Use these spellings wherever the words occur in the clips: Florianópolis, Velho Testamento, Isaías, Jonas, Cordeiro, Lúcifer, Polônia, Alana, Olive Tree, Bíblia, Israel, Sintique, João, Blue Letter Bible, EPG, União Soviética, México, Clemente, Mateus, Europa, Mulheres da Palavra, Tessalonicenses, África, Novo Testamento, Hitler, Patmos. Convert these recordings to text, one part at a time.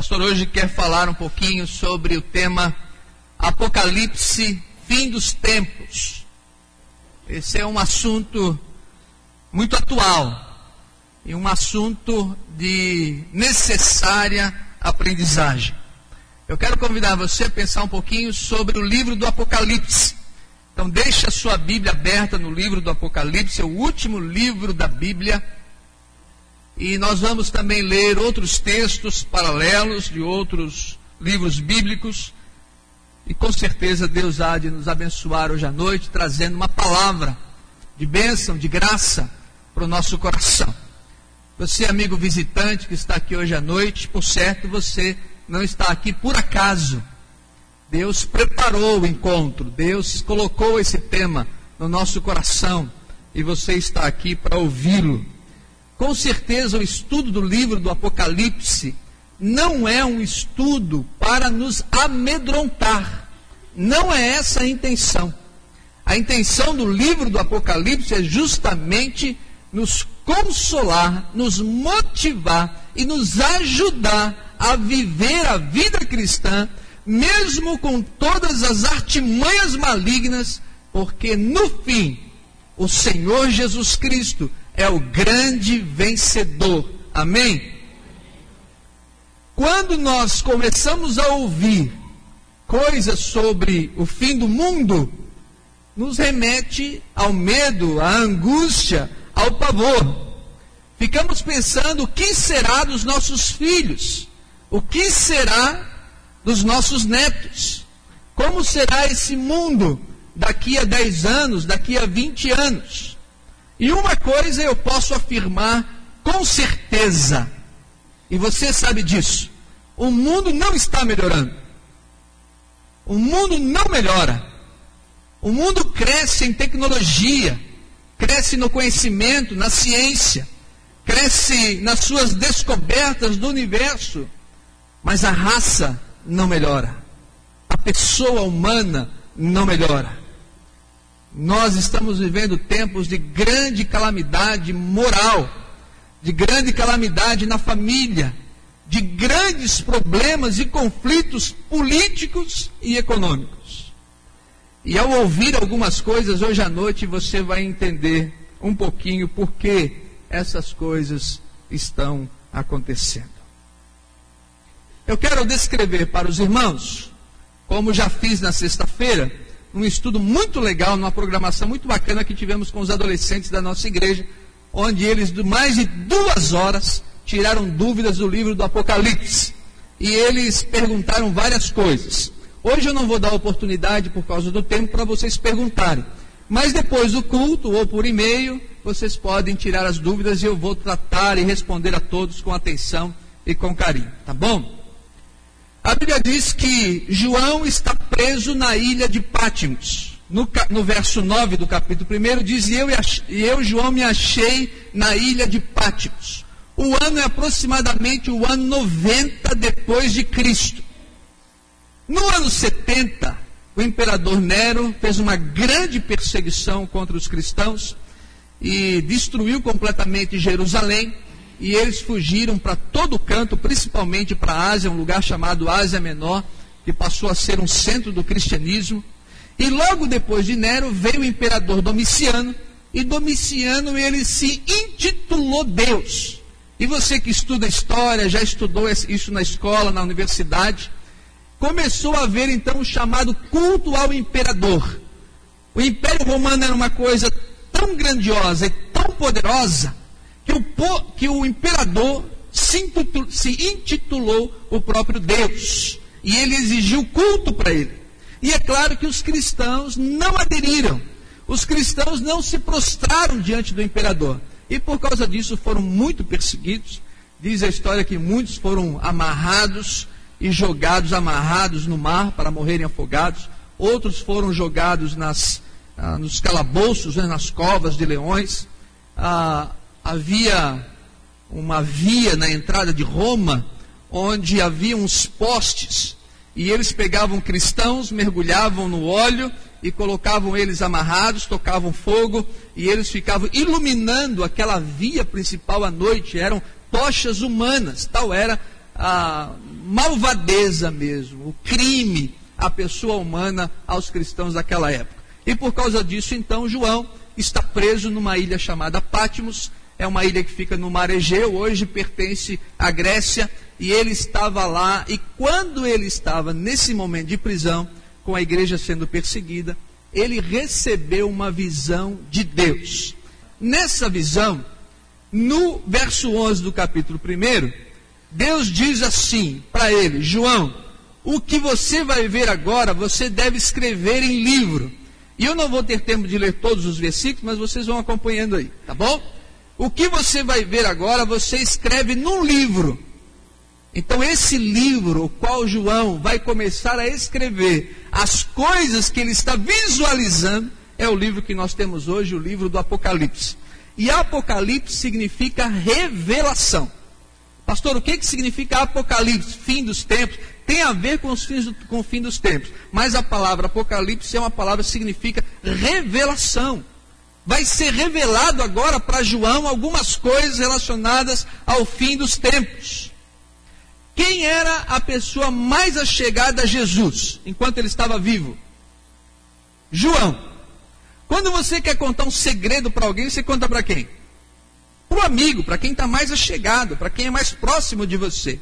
pastor hoje quer falar um pouquinho sobre o tema Apocalipse, fim dos tempos. Esse é um assunto muito atual e um assunto de necessária aprendizagem. Eu quero convidar você a pensar um pouquinho sobre o livro do Apocalipse. Então deixe a sua Bíblia aberta no livro do Apocalipse, é o último livro da Bíblia. E nós vamos também ler outros textos paralelos de outros livros bíblicos. E com certeza Deus há de nos abençoar hoje à noite, trazendo uma palavra de bênção, de graça para o nosso coração. Você, amigo visitante que está aqui hoje à noite, por certo você não está aqui por acaso. Deus preparou o encontro, Deus colocou esse tema no nosso coração e você está aqui para ouvi-lo. Com certeza o estudo do livro do Apocalipse não é um estudo para nos amedrontar. Não é essa a intenção. A intenção do livro do Apocalipse é justamente nos consolar, nos motivar e nos ajudar a viver a vida cristã, mesmo com todas as artimanhas malignas, porque no fim, o Senhor Jesus Cristo é o grande vencedor. Amém? Quando nós começamos a ouvir coisas sobre o fim do mundo, nos remete ao medo, à angústia, ao pavor. Ficamos pensando o que será dos nossos filhos, o que será dos nossos netos, como será esse mundo daqui a 10 anos, daqui a 20 anos. E uma coisa eu posso afirmar com certeza, e você sabe disso, o mundo não está melhorando. O mundo não melhora. O mundo cresce em tecnologia, cresce no conhecimento, na ciência, cresce nas suas descobertas do universo, mas a raça não melhora. A pessoa humana não melhora. Nós estamos vivendo tempos de grande calamidade moral, de grande calamidade na família, de grandes problemas e conflitos políticos e econômicos. E ao ouvir algumas coisas hoje à noite, você vai entender um pouquinho por que essas coisas estão acontecendo. Eu quero descrever para os irmãos, como já fiz na sexta-feira, um estudo muito legal, numa programação muito bacana que tivemos com os adolescentes da nossa igreja, onde eles, de mais de 2 horas, tiraram dúvidas do livro do Apocalipse. E eles perguntaram várias coisas. Hoje eu não vou dar oportunidade, por causa do tempo, para vocês perguntarem. Mas depois do culto, ou por e-mail, vocês podem tirar as dúvidas e eu vou tratar e responder a todos com atenção e com carinho. Tá bom? A Bíblia diz que João está preso na ilha de Patmos. No verso 9 do capítulo 1 diz, e eu, João, me achei na ilha de Patmos. O ano é aproximadamente o ano 90 depois de Cristo. No ano 70, o imperador Nero fez uma grande perseguição contra os cristãos e destruiu completamente Jerusalém. E eles fugiram para todo canto, principalmente para a Ásia, um lugar chamado Ásia Menor, que passou a ser um centro do cristianismo. E logo depois de Nero, veio o imperador Domiciano, e Domiciano ele se intitulou Deus. E você que estuda história, já estudou isso na escola, na universidade, começou a ver então o chamado culto ao imperador. O Império Romano era uma coisa tão grandiosa e tão poderosa, que o imperador se intitulou o próprio Deus, e ele exigiu culto para ele. E é claro que os cristãos não aderiram, os cristãos não se prostraram diante do imperador, e por causa disso foram muito perseguidos. Diz a história que muitos foram amarrados e jogados, amarrados no mar para morrerem afogados, outros foram jogados nos calabouços, nas covas de leões. Havia uma via na entrada de Roma, onde havia uns postes, e eles pegavam cristãos, mergulhavam no óleo, e colocavam eles amarrados, tocavam fogo, e eles ficavam iluminando aquela via principal à noite. Eram tochas humanas, tal era a malvadeza mesmo, o crime à pessoa humana, aos cristãos daquela época. E por causa disso, então, João está preso numa ilha chamada Patmos. É uma ilha que fica no mar Egeu, hoje pertence à Grécia, e ele estava lá, e quando ele estava nesse momento de prisão, com a igreja sendo perseguida, ele recebeu uma visão de Deus. Nessa visão, no verso 11 do capítulo 1, Deus diz assim para ele: João, o que você vai ver agora, você deve escrever em livro. E eu não vou ter tempo de ler todos os versículos, mas vocês vão acompanhando aí, tá bom? O que você vai ver agora, você escreve num livro. Então esse livro, o qual João vai começar a escrever, as coisas que ele está visualizando, é o livro que nós temos hoje, o livro do Apocalipse. E Apocalipse significa revelação. Pastor, o que significa Apocalipse? Fim dos tempos. Tem a ver com o fim dos tempos. Mas a palavra Apocalipse é uma palavra que significa revelação. Vai ser revelado agora para João algumas coisas relacionadas ao fim dos tempos. Quem era a pessoa mais achegada a Jesus, enquanto ele estava vivo? João. Quando você quer contar um segredo para alguém, você conta para quem? Para o amigo, para quem está mais achegado, para quem é mais próximo de você.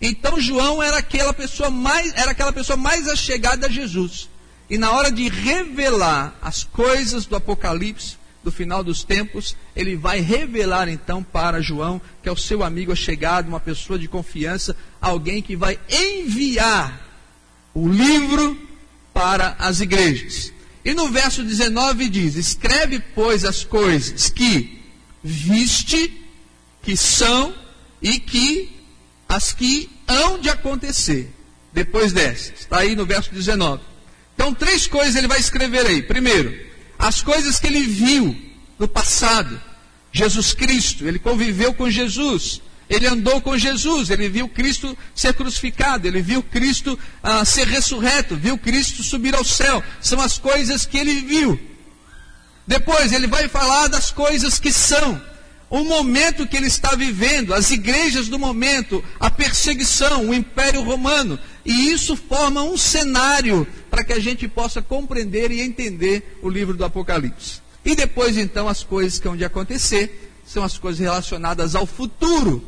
Então João era aquela pessoa mais achegada a Jesus. E na hora de revelar as coisas do Apocalipse, do final dos tempos, ele vai revelar então para João, que é o seu amigo achegado, uma pessoa de confiança, alguém que vai enviar o livro para as igrejas. E no verso 19 diz: escreve, pois, as coisas que viste, que são e que as que hão de acontecer depois dessas. Está aí no verso 19. Então, 3 coisas ele vai escrever aí. Primeiro, as coisas que ele viu no passado. Jesus Cristo, ele conviveu com Jesus, ele andou com Jesus, ele viu Cristo ser crucificado, ele viu Cristo ser ressurreto, viu Cristo subir ao céu. São as coisas que ele viu. Depois, ele vai falar das coisas que são. O momento que ele está vivendo, as igrejas do momento, a perseguição, o Império Romano. E isso forma um cenário para que a gente possa compreender e entender o livro do Apocalipse. E depois, então, as coisas que hão de acontecer são as coisas relacionadas ao futuro.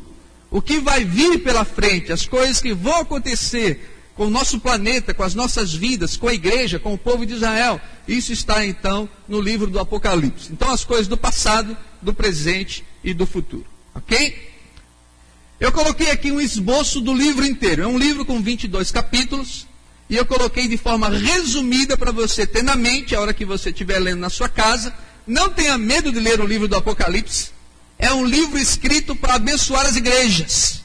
O que vai vir pela frente, as coisas que vão acontecer com o nosso planeta, com as nossas vidas, com a igreja, com o povo de Israel. Isso está, então, no livro do Apocalipse. Então, as coisas do passado, do presente e do futuro. Ok? Eu coloquei aqui um esboço do livro inteiro. É um livro com 22 capítulos. E eu coloquei de forma resumida para você ter na mente, a hora que você estiver lendo na sua casa. Não tenha medo de ler o livro do Apocalipse. É um livro escrito para abençoar as igrejas.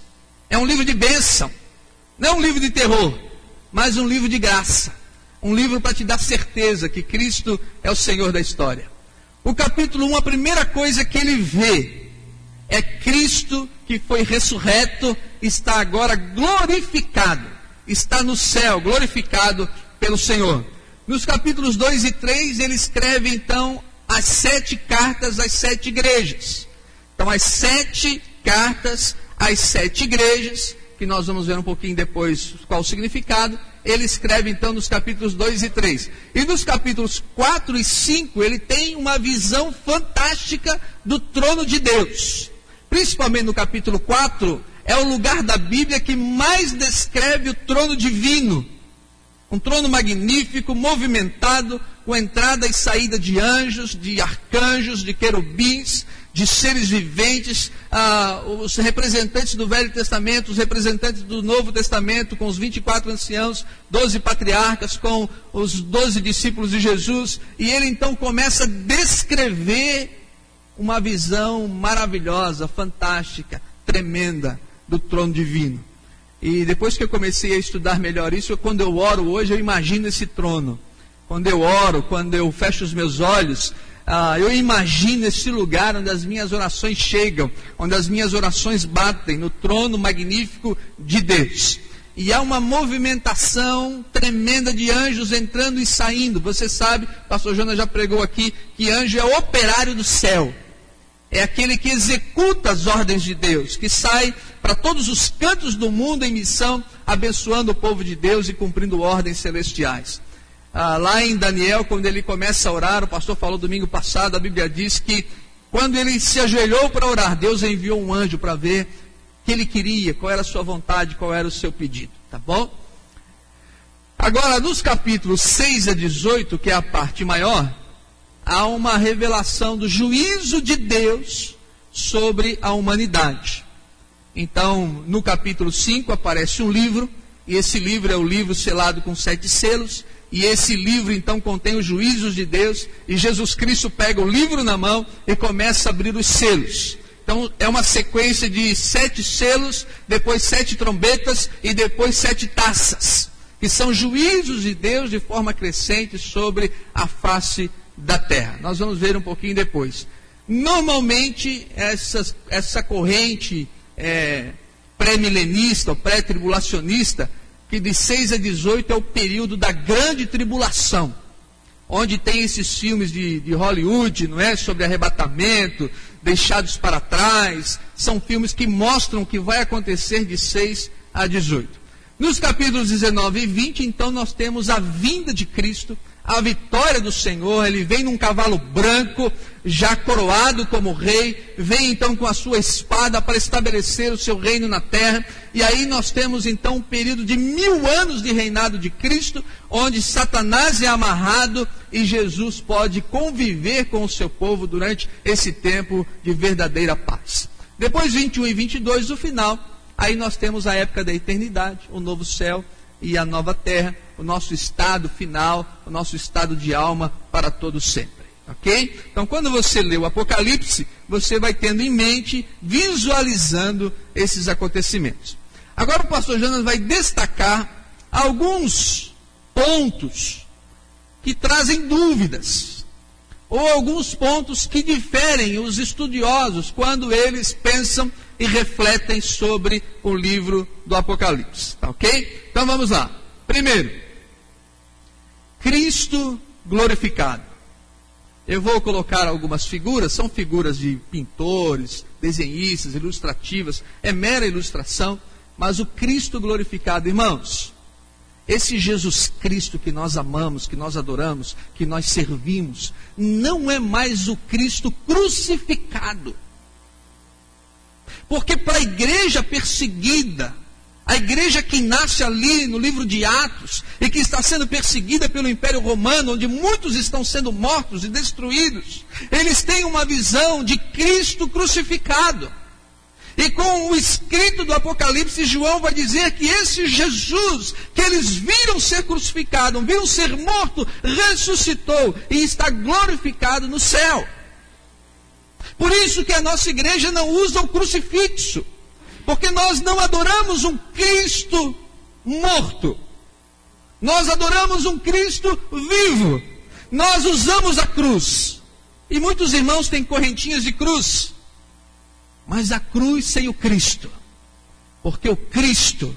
É um livro de bênção. Não é um livro de terror, mas um livro de graça. Um livro para te dar certeza que Cristo é o Senhor da história. O capítulo 1, a primeira coisa que ele vê é Cristo que foi ressurreto, está agora glorificado, está no céu, glorificado pelo Senhor. Nos capítulos 2 e 3, ele escreve então as 7 cartas às 7 igrejas. Então, as 7 cartas às 7 igrejas, que nós vamos ver um pouquinho depois qual o significado, ele escreve então nos capítulos 2 e 3. E nos capítulos 4 e 5, ele tem uma visão fantástica do trono de Deus. Principalmente no capítulo 4, é o lugar da Bíblia que mais descreve o trono divino. Um trono magnífico, movimentado, com entrada e saída de anjos, de arcanjos, de querubins, de seres viventes, os representantes do Velho Testamento, os representantes do Novo Testamento, com os 24 anciãos, 12 patriarcas, com os 12 discípulos de Jesus. E ele então começa a descrever uma visão maravilhosa, fantástica, tremenda do trono divino. E depois que eu comecei a estudar melhor isso, quando eu oro hoje, eu imagino esse trono. Quando eu oro, quando eu fecho os meus olhos, eu imagino esse lugar onde as minhas orações chegam, onde as minhas orações batem, no trono magnífico de Deus. E há uma movimentação tremenda de anjos entrando e saindo. Você sabe, o pastor Jonas já pregou aqui, que anjo é o operário do céu. É aquele que executa as ordens de Deus, que sai para todos os cantos do mundo em missão, abençoando o povo de Deus e cumprindo ordens celestiais. Lá em Daniel, quando ele começa a orar, o pastor falou domingo passado, a Bíblia diz que quando ele se ajoelhou para orar, Deus enviou um anjo para ver o que ele queria, qual era a sua vontade, qual era o seu pedido, tá bom? Agora, nos capítulos 6 a 18, que é a parte maior, há uma revelação do juízo de Deus sobre a humanidade. Então, no capítulo 5 aparece um livro, e esse livro é o livro selado com 7 selos, e esse livro então contém os juízos de Deus, e Jesus Cristo pega o livro na mão e começa a abrir os selos. Então é uma sequência de 7 selos, depois 7 trombetas e depois 7 taças, que são juízos de Deus de forma crescente sobre a face da terra. Nós vamos ver um pouquinho depois. Normalmente essa corrente pré-milenista ou pré-tribulacionista, que de 6 a 18 é o período da grande tribulação, onde tem esses filmes de Hollywood, não é? Sobre arrebatamento, deixados para trás, são filmes que mostram o que vai acontecer de 6 a 18. Nos capítulos 19 e 20, então, nós temos a vinda de Cristo, a vitória do Senhor. Ele vem num cavalo branco, já coroado como rei, vem então com a sua espada para estabelecer o seu reino na terra, e aí nós temos então um período de 1000 anos de reinado de Cristo, onde Satanás é amarrado e Jesus pode conviver com o seu povo durante esse tempo de verdadeira paz. Depois 21 e 22, o final, aí nós temos a época da eternidade, o novo céu e a nova terra, o nosso estado final, o nosso estado de alma para todo sempre, ok? Então quando você lê o Apocalipse, você vai tendo em mente, visualizando esses acontecimentos. Agora o pastor Jonas vai destacar alguns pontos que trazem dúvidas, ou alguns pontos que diferem os estudiosos quando eles pensam e refletem sobre o livro do Apocalipse, tá ok? Então vamos lá. Primeiro, Cristo glorificado. Eu vou colocar algumas figuras, são figuras de pintores, desenhistas, ilustrativas, é mera ilustração, mas o Cristo glorificado, irmãos, esse Jesus Cristo que nós amamos, que nós adoramos, que nós servimos, não é mais o Cristo crucificado. Porque para a igreja perseguida, a igreja que nasce ali no livro de Atos e que está sendo perseguida pelo Império Romano, onde muitos estão sendo mortos e destruídos, eles têm uma visão de Cristo crucificado. E com o escrito do Apocalipse, João vai dizer que esse Jesus, que eles viram ser crucificado, viram ser morto, ressuscitou e está glorificado no céu. Por isso que a nossa igreja não usa o crucifixo. Porque nós não adoramos um Cristo morto. Nós adoramos um Cristo vivo. Nós usamos a cruz. E muitos irmãos têm correntinhas de cruz. Mas a cruz sem o Cristo. Porque o Cristo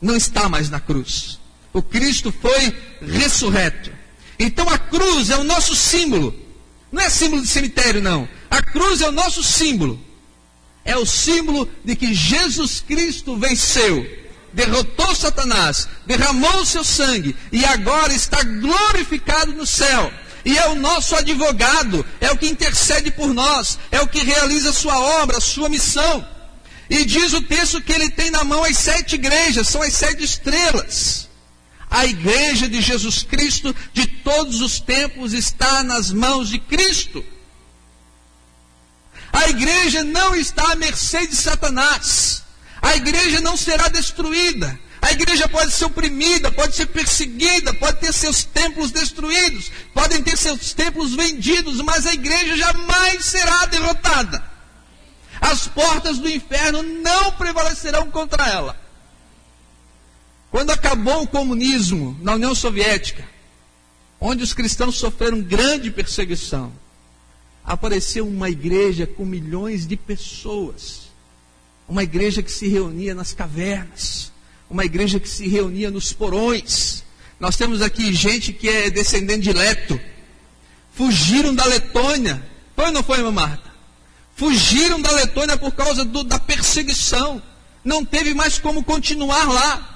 não está mais na cruz. O Cristo foi ressurreto. Então a cruz é o nosso símbolo. Não é símbolo de cemitério, não. A cruz é o nosso símbolo. É o símbolo de que Jesus Cristo venceu, derrotou Satanás, derramou o seu sangue e agora está glorificado no céu. E é o nosso advogado, é o que intercede por nós, é o que realiza a sua obra, a sua missão. E diz o texto que ele tem na mão as 7 igrejas, são as 7 estrelas. A igreja de Jesus Cristo de todos os tempos está nas mãos de Cristo. A igreja não está à mercê de Satanás. A igreja não será destruída. A igreja pode ser oprimida, pode ser perseguida, pode ter seus templos destruídos, podem ter seus templos vendidos, mas a igreja jamais será derrotada. As portas do inferno não prevalecerão contra ela. Quando acabou o comunismo na União Soviética, onde os cristãos sofreram grande perseguição, apareceu uma igreja com milhões de pessoas, uma igreja que se reunia nas cavernas, uma igreja que se reunia nos porões. Nós temos aqui gente que é descendente de Leto, fugiram da Letônia, foi ou não foi, irmã Marta? Fugiram da Letônia por causa da perseguição, não teve mais como continuar lá.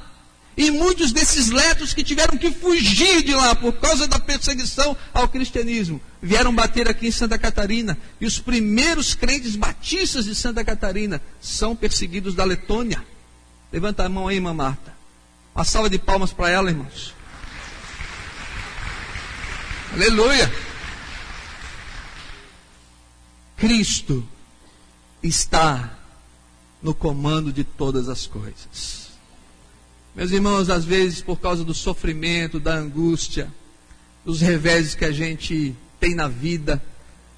E muitos desses letos que tiveram que fugir de lá por causa da perseguição ao cristianismo, vieram bater aqui em Santa Catarina. E os primeiros crentes batistas de Santa Catarina são perseguidos da Letônia. Levanta a mão aí, irmã Marta. Uma salva de palmas para ela, irmãos. Aleluia! Cristo está no comando de todas as coisas. Meus irmãos, às vezes por causa do sofrimento, da angústia, dos reveses que a gente tem na vida,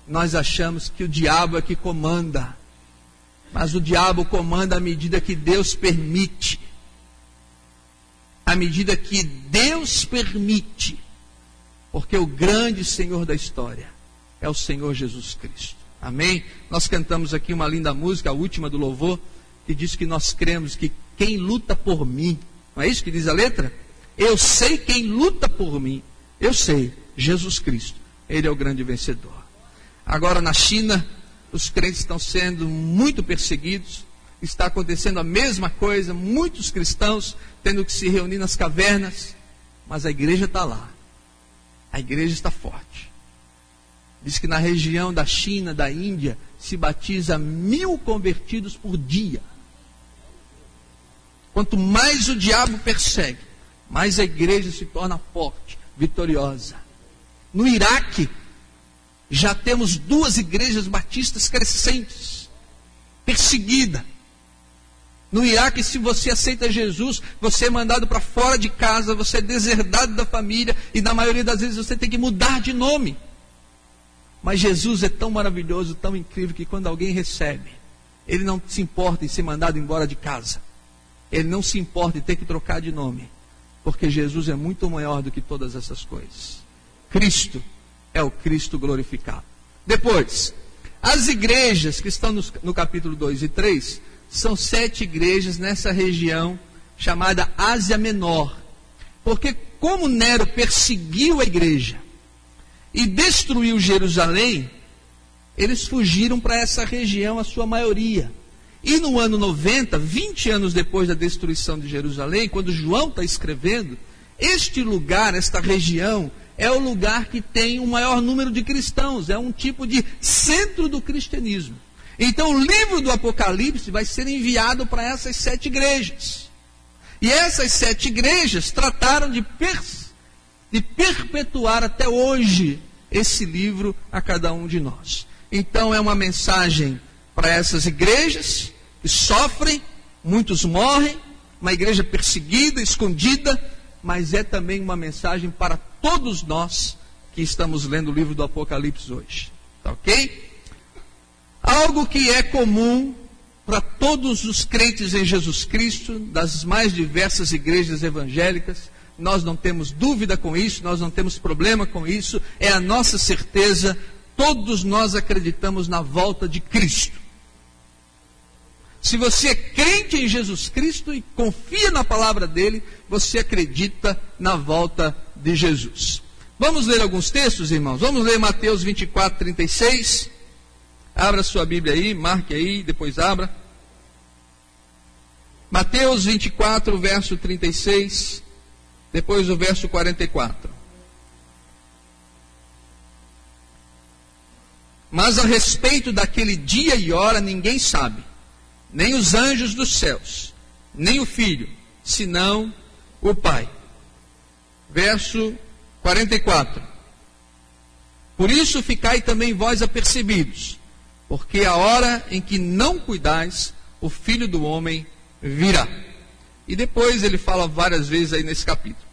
nós achamos que o diabo é que comanda. Mas o diabo comanda à medida que Deus permite. À medida que Deus permite. Porque o grande Senhor da história é o Senhor Jesus Cristo. Amém? Nós cantamos aqui uma linda música, a última do louvor, que diz que nós cremos que quem luta por mim... Não é isso que diz a letra? Eu sei quem luta por mim. Eu sei, Jesus Cristo. Ele é o grande vencedor. Agora na China, os crentes estão sendo muito perseguidos. Está acontecendo a mesma coisa. Muitos cristãos tendo que se reunir nas cavernas. Mas a igreja está lá. A igreja está forte. Diz que na região da China, da Índia, se batiza 1.000 convertidos por dia. Quanto mais o diabo persegue, mais a igreja se torna forte, vitoriosa. No Iraque, já temos 2 igrejas batistas crescentes, perseguidas. No Iraque, se você aceita Jesus, você é mandado para fora de casa, você é deserdado da família, e na maioria das vezes você tem que mudar de nome. Mas Jesus é tão maravilhoso, tão incrível, que quando alguém recebe, ele não se importa em ser mandado embora de casa. Ele não se importa em ter que trocar de nome, porque Jesus é muito maior do que todas essas coisas. Cristo é o Cristo glorificado. Depois, as igrejas que estão no capítulo 2 e 3, são 7 igrejas nessa região chamada Ásia Menor. Porque como Nero perseguiu a igreja e destruiu Jerusalém, eles fugiram para essa região, a sua maioria. E no ano 90, 20 anos depois da destruição de Jerusalém, quando João está escrevendo, este lugar, esta região, é o lugar que tem o maior número de cristãos. É um tipo de centro do cristianismo. Então o livro do Apocalipse vai ser enviado para essas 7 igrejas. E essas 7 igrejas trataram de perpetuar até hoje esse livro a cada um de nós. Então é uma mensagem para essas igrejas que sofrem, muitos morrem, uma igreja perseguida, escondida, mas é também uma mensagem para todos nós que estamos lendo o livro do Apocalipse hoje. Tá ok? Algo que é comum para todos os crentes em Jesus Cristo, das mais diversas igrejas evangélicas, nós não temos dúvida com isso, nós não temos problema com isso, é a nossa certeza, todos nós acreditamos na volta de Cristo. Se você é crente em Jesus Cristo e confia na palavra dele, você acredita na volta de Jesus. Vamos ler alguns textos, irmãos? Vamos ler Mateus 24, 36. Abra sua Bíblia aí, marque aí, depois abra. Mateus 24, verso 36, depois o verso 44. Mas a respeito daquele dia e hora ninguém sabe, nem os anjos dos céus, nem o Filho, senão o Pai. Verso 44. Por isso ficai também vós apercebidos, porque a hora em que não cuidais, o Filho do Homem virá. E depois ele fala várias vezes aí nesse capítulo.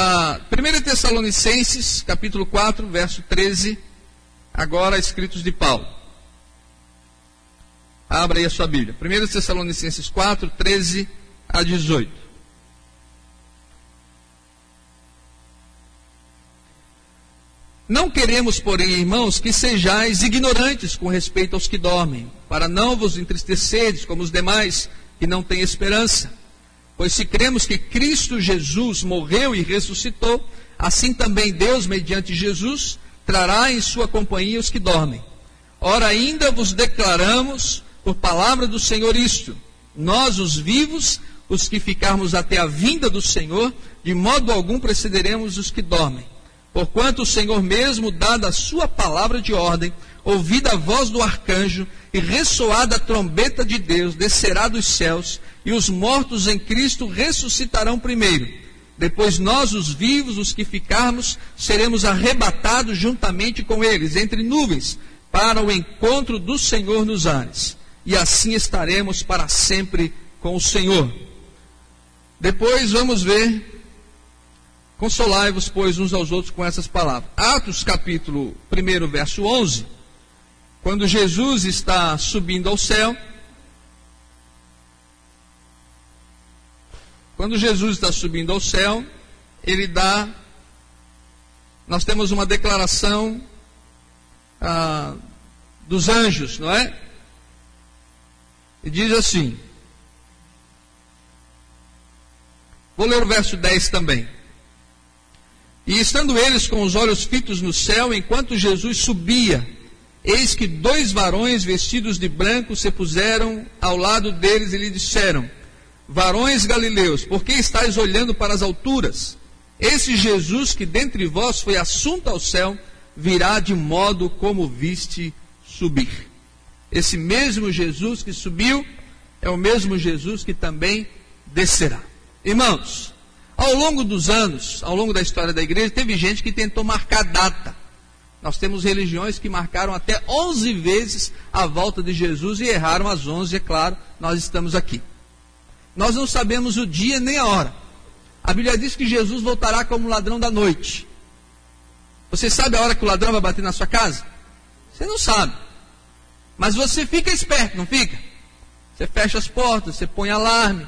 1 Tessalonicenses, capítulo 4, verso 13, agora escritos de Paulo. Abra aí a sua Bíblia. 1 Tessalonicenses 4, 13 a 18. Não queremos, porém, irmãos, que sejais ignorantes com respeito aos que dormem, para não vos entristeceres como os demais que não têm esperança. Pois se cremos que Cristo Jesus morreu e ressuscitou, assim também Deus, mediante Jesus, trará em sua companhia os que dormem. Ora, ainda vos declaramos por palavra do Senhor isto, Nós, os vivos, os que ficarmos até a vinda do Senhor, de modo algum precederemos os que dormem. Porquanto o Senhor mesmo, dada a sua palavra de ordem, ouvida a voz do arcanjo e ressoada a trombeta de Deus, descerá dos céus, e os mortos em Cristo ressuscitarão primeiro. Depois nós, os vivos, os que ficarmos, seremos arrebatados juntamente com eles, entre nuvens, para o encontro do Senhor nos ares. E assim estaremos para sempre com o Senhor. Depois vamos ver... Consolai-vos, pois, uns aos outros com essas palavras. Atos capítulo 1, verso 11, quando Jesus está subindo ao céu, ele dá, nós temos uma declaração dos anjos, não é? E diz assim, vou ler o verso 10 também. E estando eles com os olhos fitos no céu, enquanto Jesus subia, eis que dois varões vestidos de branco se puseram ao lado deles e lhe disseram, varões galileus, por que estáis olhando para as alturas? Esse Jesus que dentre vós foi assunto ao céu, virá de modo como viste subir. Esse mesmo Jesus que subiu, é o mesmo Jesus que também descerá. Irmãos, ao longo dos anos, ao longo da história da igreja, teve gente que tentou marcar data. Nós temos religiões que marcaram até 11 vezes a volta de Jesus e erraram as 11, é claro, nós estamos aqui. Nós não sabemos o dia nem a hora. A Bíblia diz que Jesus voltará como ladrão da noite. Você sabe a hora que o ladrão vai bater na sua casa? Você não sabe. Mas você fica esperto, não fica? Você fecha as portas, você põe alarme,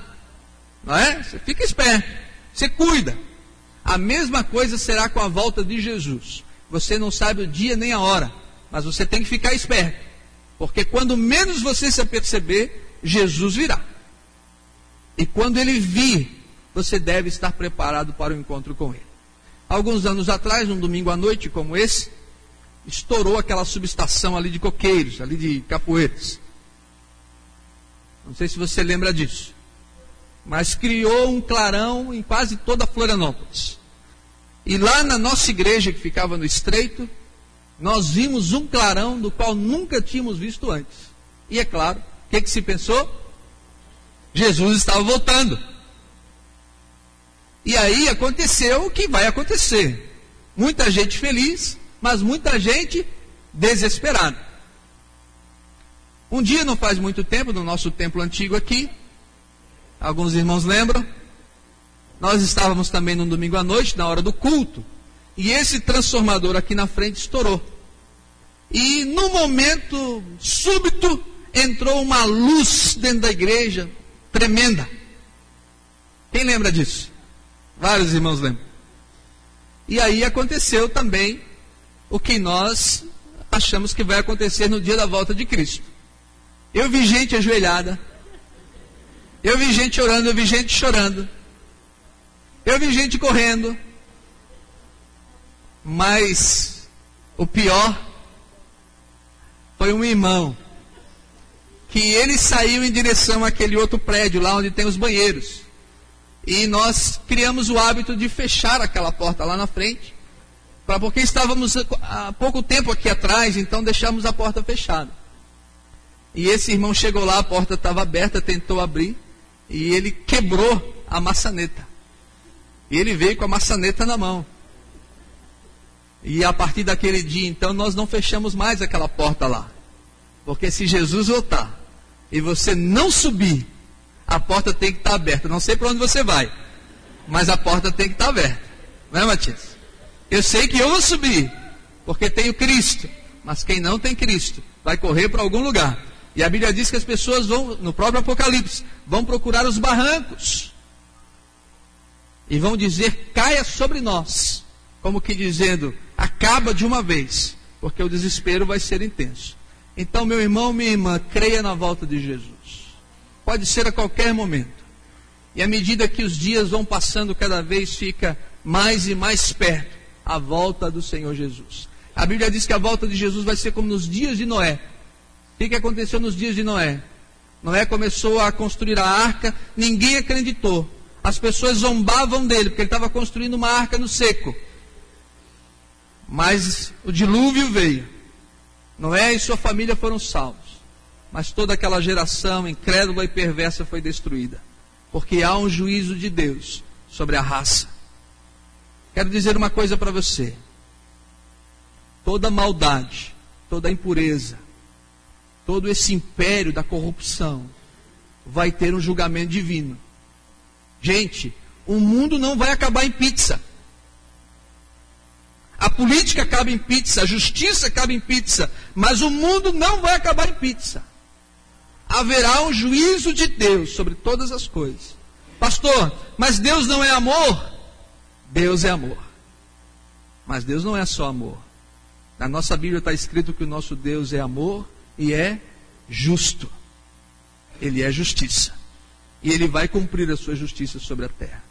não é? Você fica esperto. Você cuida. A mesma coisa será com a volta de Jesus. Você não sabe o dia nem a hora, mas você tem que ficar esperto, porque quando menos você se aperceber, Jesus virá. E quando ele vir, você deve estar preparado para o encontro com ele. Alguns anos atrás, num domingo à noite como esse, estourou aquela subestação ali de coqueiros, ali de capoeiras. Não sei se você lembra disso. Mas criou um clarão em quase toda Florianópolis. E lá na nossa igreja, que ficava no Estreito, nós vimos um clarão do qual nunca tínhamos visto antes. E é claro, o que se pensou? Jesus estava voltando. E aí aconteceu o que vai acontecer. Muita gente feliz, mas muita gente desesperada. Um dia, não faz muito tempo, no nosso templo antigo aqui, alguns irmãos lembram? Nós estávamos também num domingo à noite, na hora do culto, e esse transformador aqui na frente estourou. E num momento súbito, entrou uma luz dentro da igreja, tremenda. Quem lembra disso? Vários irmãos lembram. E aí aconteceu também o que nós achamos que vai acontecer no dia da volta de Cristo. Eu vi gente ajoelhada. Eu vi gente orando, eu vi gente chorando. Eu vi gente correndo. Mas o pior foi um irmão que ele saiu em direção àquele outro prédio lá onde tem os banheiros. E nós criamos o hábito de fechar aquela porta lá na frente, porque estávamos há pouco tempo aqui atrás, então deixamos a porta fechada. E esse irmão chegou lá, a porta estava aberta, tentou abrir. E ele quebrou a maçaneta. E ele veio com a maçaneta na mão. E a partir daquele dia, então, nós não fechamos mais aquela porta lá. Porque se Jesus voltar e você não subir, a porta tem que estar aberta. Não sei para onde você vai, mas a porta tem que estar aberta. Não é, Matias? Eu sei que eu vou subir, porque tenho Cristo. Mas quem não tem Cristo vai correr para algum lugar. E a Bíblia diz que as pessoas vão, no próprio Apocalipse, vão procurar os barrancos e vão dizer, caia sobre nós, como que dizendo, acaba de uma vez, porque o desespero vai ser intenso. Então, meu irmão, minha irmã, creia na volta de Jesus. Pode ser a qualquer momento. E à medida que os dias vão passando, cada vez fica mais e mais perto a volta do Senhor Jesus. A Bíblia diz que a volta de Jesus vai ser como nos dias de Noé. O que aconteceu nos dias de Noé? Noé começou a construir a arca, ninguém acreditou. As pessoas zombavam dele, porque ele estava construindo uma arca no seco. Mas o dilúvio veio. Noé e sua família foram salvos. Mas toda aquela geração incrédula e perversa foi destruída. Porque há um juízo de Deus sobre a raça. Quero dizer uma coisa para você. Toda maldade, toda impureza, todo esse império da corrupção vai ter um julgamento divino. Gente, o mundo não vai acabar em pizza. A política acaba em pizza, a justiça acaba em pizza, mas o mundo não vai acabar em pizza. Haverá um juízo de Deus sobre todas as coisas. Pastor, mas Deus não é amor? Deus é amor. Mas Deus não é só amor. Na nossa Bíblia está escrito que o nosso Deus é amor e é justo. Ele é justiça. E ele vai cumprir a sua justiça sobre a terra.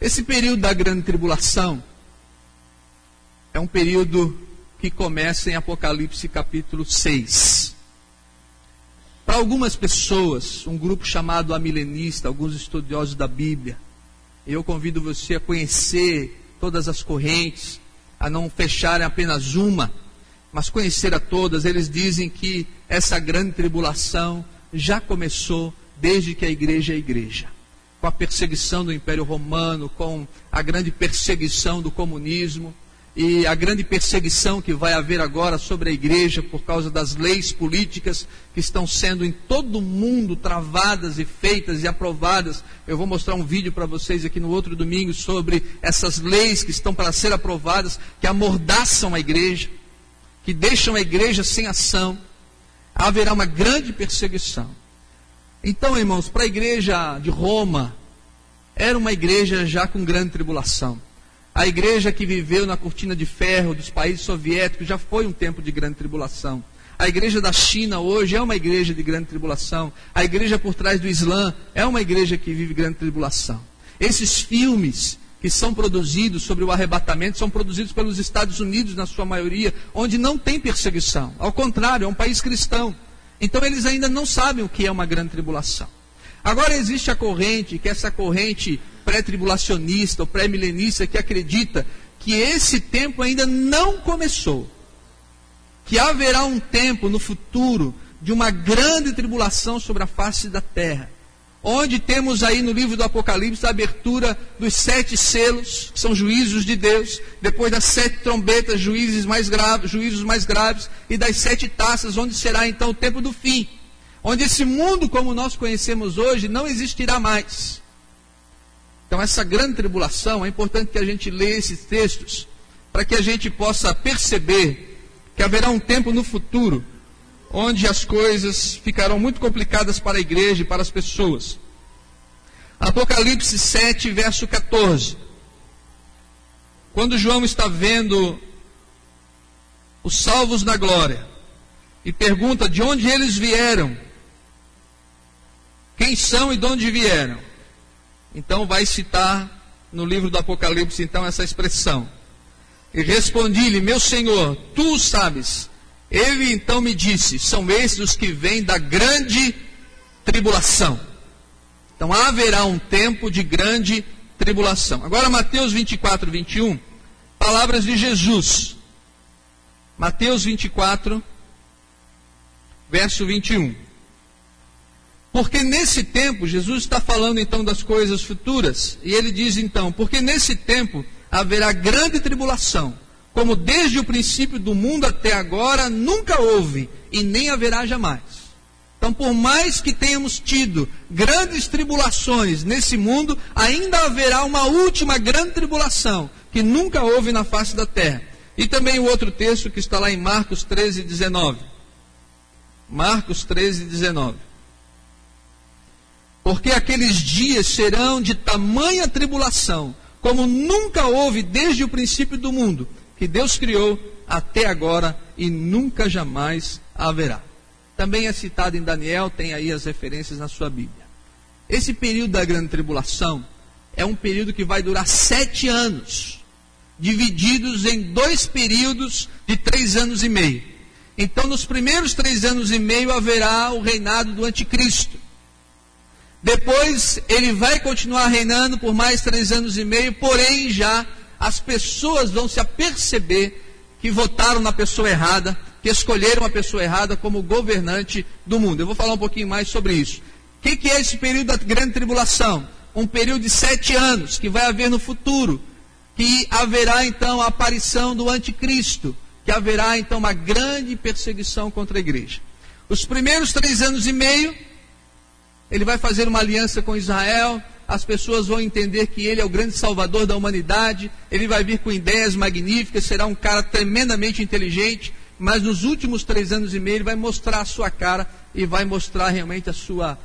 Esse período da grande tribulação é um período que começa em Apocalipse capítulo 6. Para algumas pessoas, um grupo chamado amilenista, alguns estudiosos da Bíblia, eu convido você a conhecer todas as correntes, a não fecharem apenas uma, mas conhecer a todas. Eles dizem que essa grande tribulação já começou desde que a igreja é a igreja, com a perseguição do Império Romano, com a grande perseguição do comunismo, e a grande perseguição que vai haver agora sobre a igreja por causa das leis políticas que estão sendo em todo o mundo travadas e feitas e aprovadas. Eu vou mostrar um vídeo para vocês aqui no outro domingo sobre essas leis que estão para ser aprovadas, que amordaçam a igreja, que deixam a igreja sem ação. Haverá uma grande perseguição. Então, irmãos, para a igreja de Roma, era uma igreja já com grande tribulação. A igreja que viveu na cortina de ferro dos países soviéticos já foi um tempo de grande tribulação. A igreja da China hoje é uma igreja de grande tribulação. A igreja por trás do Islã é uma igreja que vive grande tribulação. Esses filmes que são produzidos sobre o arrebatamento são produzidos pelos Estados Unidos, na sua maioria, onde não tem perseguição. Ao contrário, é um país cristão. Então eles ainda não sabem o que é uma grande tribulação. Agora existe a corrente, que é essa corrente pré-tribulacionista ou pré-milenista, que acredita que esse tempo ainda não começou, que haverá um tempo no futuro de uma grande tribulação sobre a face da terra, onde temos aí no livro do Apocalipse a abertura dos 7 selos, que são juízos de Deus, depois das 7 trombetas, juízos mais graves, e das 7 taças, onde será então o tempo do fim, onde esse mundo como nós conhecemos hoje não existirá mais. Então essa grande tribulação, é importante que a gente leia esses textos, para que a gente possa perceber que haverá um tempo no futuro, onde as coisas ficarão muito complicadas para a igreja e para as pessoas. Apocalipse 7, verso 14. Quando João está vendo os salvos na glória, e pergunta de onde eles vieram, quem são e de onde vieram. Então vai citar no livro do Apocalipse, então, essa expressão. E respondi-lhe, meu Senhor, tu sabes. Ele então me disse, são esses os que vêm da grande tribulação. Então haverá um tempo de grande tribulação. Agora Mateus 24, 21, palavras de Jesus. Mateus 24, verso 21. Porque nesse tempo, Jesus está falando então das coisas futuras, e ele diz então, porque nesse tempo haverá grande tribulação, como desde o princípio do mundo até agora nunca houve, e nem haverá jamais. Então por mais que tenhamos tido grandes tribulações nesse mundo, ainda haverá uma última grande tribulação, que nunca houve na face da terra. E também o outro texto que está lá em Marcos 13, 19. Marcos 13, 19. Porque aqueles dias serão de tamanha tribulação, como nunca houve desde o princípio do mundo, que Deus criou até agora e nunca jamais haverá. Também é citado em Daniel, tem aí as referências na sua Bíblia. Esse período da grande tribulação é um período que vai durar 7 anos, divididos em 2 períodos de 3 anos e meio. Então, nos primeiros 3 anos e meio haverá o reinado do anticristo. Depois, ele vai continuar reinando por mais 3 anos e meio, porém já as pessoas vão se aperceber que votaram na pessoa errada, que escolheram a pessoa errada como governante do mundo. Eu vou falar um pouquinho mais sobre isso. O que é esse período da grande tribulação? Um período de 7 anos, que vai haver no futuro, que haverá então a aparição do anticristo, que haverá então uma grande perseguição contra a igreja. Os primeiros 3 anos e meio, ele vai fazer uma aliança com Israel, as pessoas vão entender que ele é o grande salvador da humanidade, ele vai vir com ideias magníficas, será um cara tremendamente inteligente, mas nos últimos 3 anos e meio ele vai mostrar a sua cara e vai mostrar realmente a sua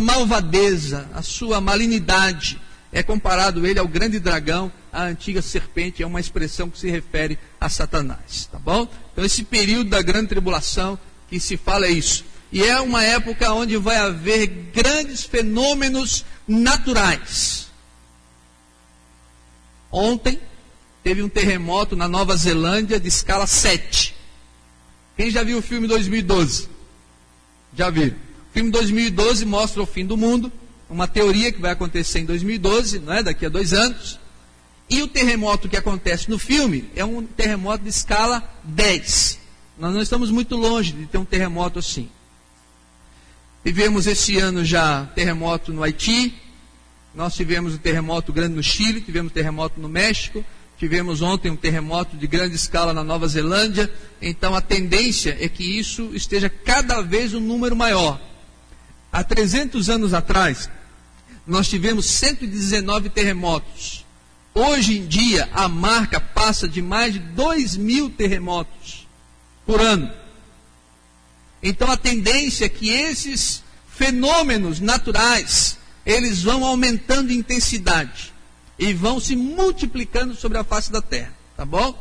malvadeza, a sua malignidade. É comparado ele ao grande dragão, à antiga serpente, é uma expressão que se refere a Satanás, tá bom? Então esse período da grande tribulação que se fala é isso. E é uma época onde vai haver grandes fenômenos naturais. Ontem teve um terremoto na Nova Zelândia de escala 7. Quem já viu o filme 2012? Já viram? O filme 2012 mostra o fim do mundo, uma teoria que vai acontecer em 2012, não é? Daqui a 2 anos. E o terremoto que acontece no filme é um terremoto de escala 10. Nós não estamos muito longe de ter um terremoto assim. Tivemos esse ano já terremoto no Haiti, nós tivemos um terremoto grande no Chile, tivemos um terremoto no México, tivemos ontem um terremoto de grande escala na Nova Zelândia. Então a tendência é que isso esteja cada vez um número maior. Há 300 anos atrás, nós tivemos 119 terremotos. Hoje em dia, a marca passa de mais de 2.000 terremotos por ano. Então, a tendência é que esses fenômenos naturais, eles vão aumentando em intensidade e vão se multiplicando sobre a face da Terra, tá bom?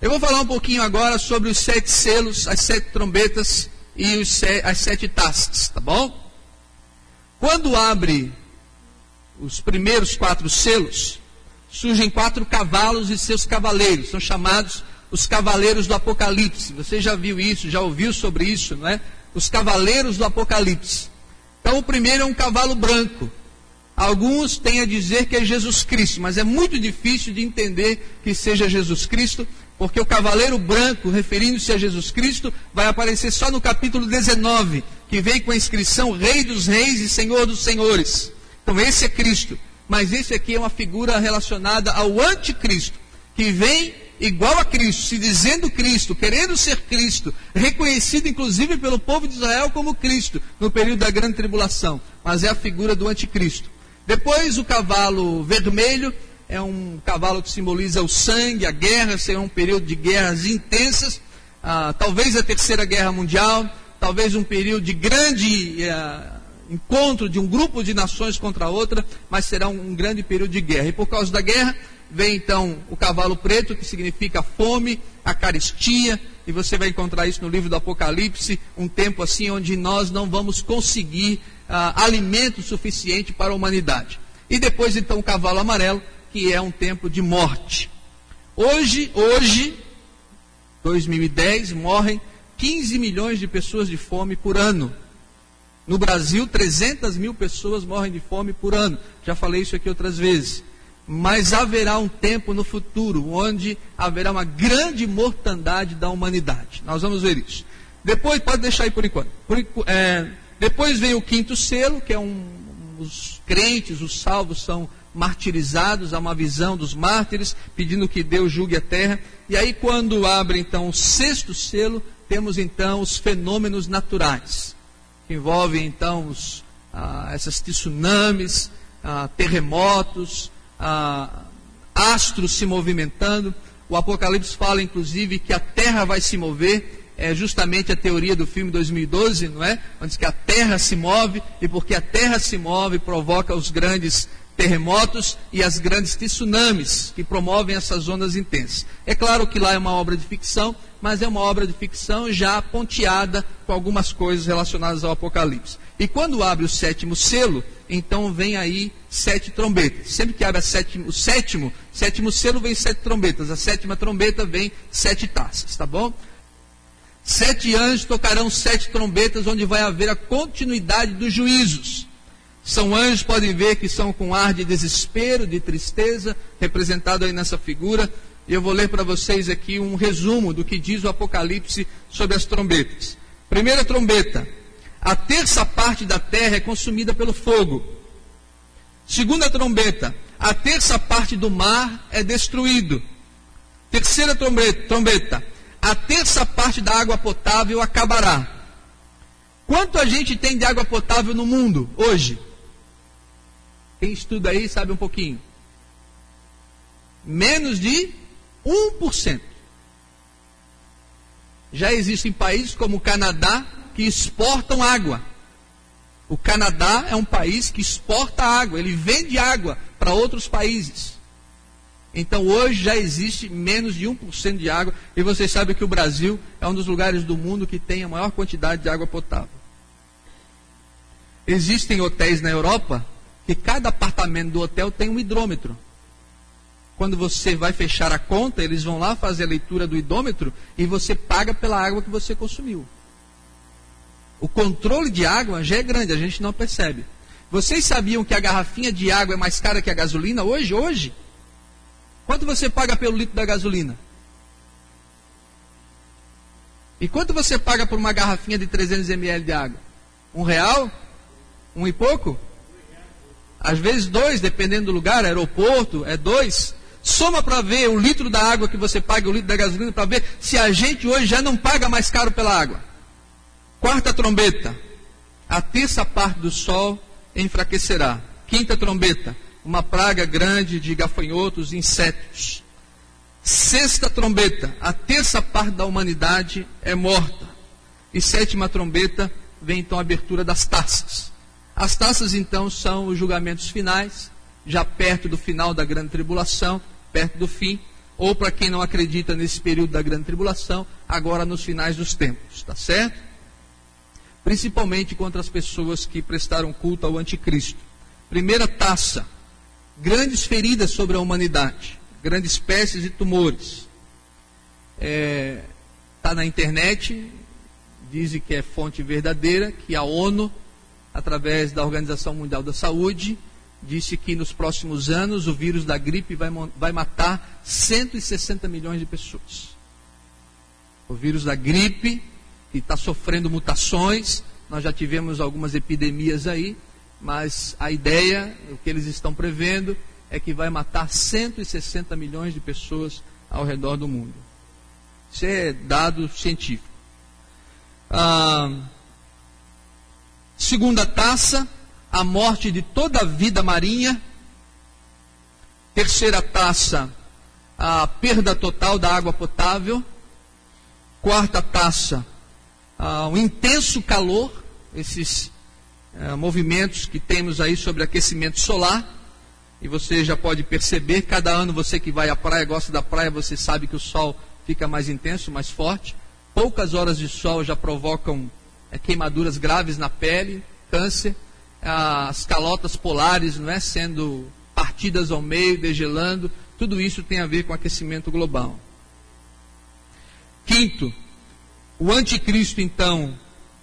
Eu vou falar um pouquinho agora sobre os 7 selos, as 7 trombetas, e as 7 taças, tá bom? Quando abre os primeiros 4 selos, surgem 4 cavalos e seus cavaleiros, são chamados os cavaleiros do Apocalipse. Você já viu isso, já ouviu sobre isso, não é? Os cavaleiros do Apocalipse. Então o primeiro é um cavalo branco. Alguns têm a dizer que é Jesus Cristo, mas é muito difícil de entender que seja Jesus Cristo, porque o cavaleiro branco, referindo-se a Jesus Cristo, vai aparecer só no capítulo 19, que vem com a inscrição Rei dos Reis e Senhor dos Senhores. Então esse é Cristo, mas esse aqui é uma figura relacionada ao anticristo, que vem igual a Cristo, se dizendo Cristo, querendo ser Cristo, reconhecido inclusive pelo povo de Israel como Cristo, no período da grande tribulação, mas é a figura do anticristo. Depois o cavalo vermelho, é um cavalo que simboliza o sangue, a guerra, será um período de guerras intensas, talvez a Terceira Guerra Mundial, talvez um período de grande encontro de um grupo de nações contra outra, mas será um grande período de guerra. E por causa da guerra, vem então o cavalo preto, que significa a fome, a carestia, e você vai encontrar isso no livro do Apocalipse, um tempo assim onde nós não vamos conseguir alimento suficiente para a humanidade. E depois então o cavalo amarelo, que é um tempo de morte. Hoje, 2010, morrem 15 milhões de pessoas de fome por ano. No Brasil, 300 mil pessoas morrem de fome por ano. Já falei isso aqui outras vezes. Mas haverá um tempo no futuro, onde haverá uma grande mortandade da humanidade. Nós vamos ver isso. Depois, pode deixar aí por enquanto. Depois vem o 5º selo, que é os crentes, os salvos são martirizados, há uma visão dos mártires, pedindo que Deus julgue a terra. E aí quando abre então o 6º selo, temos então os fenômenos naturais, que envolvem então essas tsunamis, terremotos, astros se movimentando. O Apocalipse fala inclusive que a terra vai se mover, é justamente a teoria do filme 2012, não é? Onde que a terra se move, e porque a terra se move provoca os grandes terremotos e as grandes tsunamis que promovem essas ondas intensas. É claro que lá é uma obra de ficção, mas é uma obra de ficção já ponteada com algumas coisas relacionadas ao Apocalipse. E quando abre o 7º selo, então vem aí 7 trombetas. Sempre que abre o sétimo selo vem 7 trombetas, a 7ª trombeta vem 7 taças, tá bom? Sete anjos tocarão sete trombetas, onde vai haver a continuidade dos juízos. São anjos, podem ver que são com ar de desespero, de tristeza, representado aí nessa figura. E eu vou ler para vocês aqui um resumo do que diz o Apocalipse sobre as trombetas. Primeira trombeta, a terça parte da terra é consumida pelo fogo. Segunda trombeta, a terça parte do mar é destruído. Terceira trombeta, a terça parte da água potável acabará. Quanto a gente tem de água potável no mundo hoje? Quem estuda aí sabe um pouquinho. Menos de 1%. Já existem países como o Canadá que exportam água. O Canadá é um país que exporta água, ele vende água para outros países. Então hoje já existe menos de 1% de água, e vocês sabem que o Brasil é um dos lugares do mundo que tem a maior quantidade de água potável. Existem hotéis na Europa que cada apartamento do hotel tem um hidrômetro. Quando você vai fechar a conta, eles vão lá fazer a leitura do hidrômetro e você paga pela água que você consumiu. O controle de água já é grande, a gente não percebe. Vocês sabiam que a garrafinha de água é mais cara que a gasolina hoje? Hoje? Quanto você paga pelo litro da gasolina? E quanto você paga por uma garrafinha de 300 ml de água? R$1? R$1 e pouco? Às vezes R$2, dependendo do lugar, aeroporto, é R$2. Soma para ver o litro da água que você paga, o litro da gasolina, para ver se a gente hoje já não paga mais caro pela água. Quarta trombeta, a terça parte do sol enfraquecerá. Quinta trombeta, uma praga grande de gafanhotos e insetos. Sexta trombeta, a terça parte da humanidade é morta. E sétima trombeta, vem então a abertura das taças. As taças então são os julgamentos finais, já perto do final da grande tribulação, perto do fim, ou para quem não acredita nesse período da grande tribulação, agora nos finais dos tempos, tá certo? Principalmente contra as pessoas que prestaram culto ao anticristo. Primeira taça, grandes feridas sobre a humanidade, grandes espécies de tumores. Está na internet, dizem que é fonte verdadeira, que a ONU, através da Organização Mundial da Saúde, disse que nos próximos anos o vírus da gripe vai matar 160 milhões de pessoas. O vírus da gripe, que está sofrendo mutações, nós já tivemos algumas epidemias aí, mas a ideia, o que eles estão prevendo, é que vai matar 160 milhões de pessoas ao redor do mundo. Isso é dado científico. Segunda taça, a morte de toda a vida marinha. Terceira taça, a perda total da água potável. Quarta taça, um intenso calor, esses movimentos que temos aí sobre aquecimento solar. E você já pode perceber, cada ano você que vai à praia, gosta da praia, você sabe que o sol fica mais intenso, mais forte. Poucas horas de sol já provocam queimaduras graves na pele, câncer. As calotas polares, não é, sendo partidas ao meio, degelando, tudo isso tem a ver com aquecimento global. Quinto, o anticristo então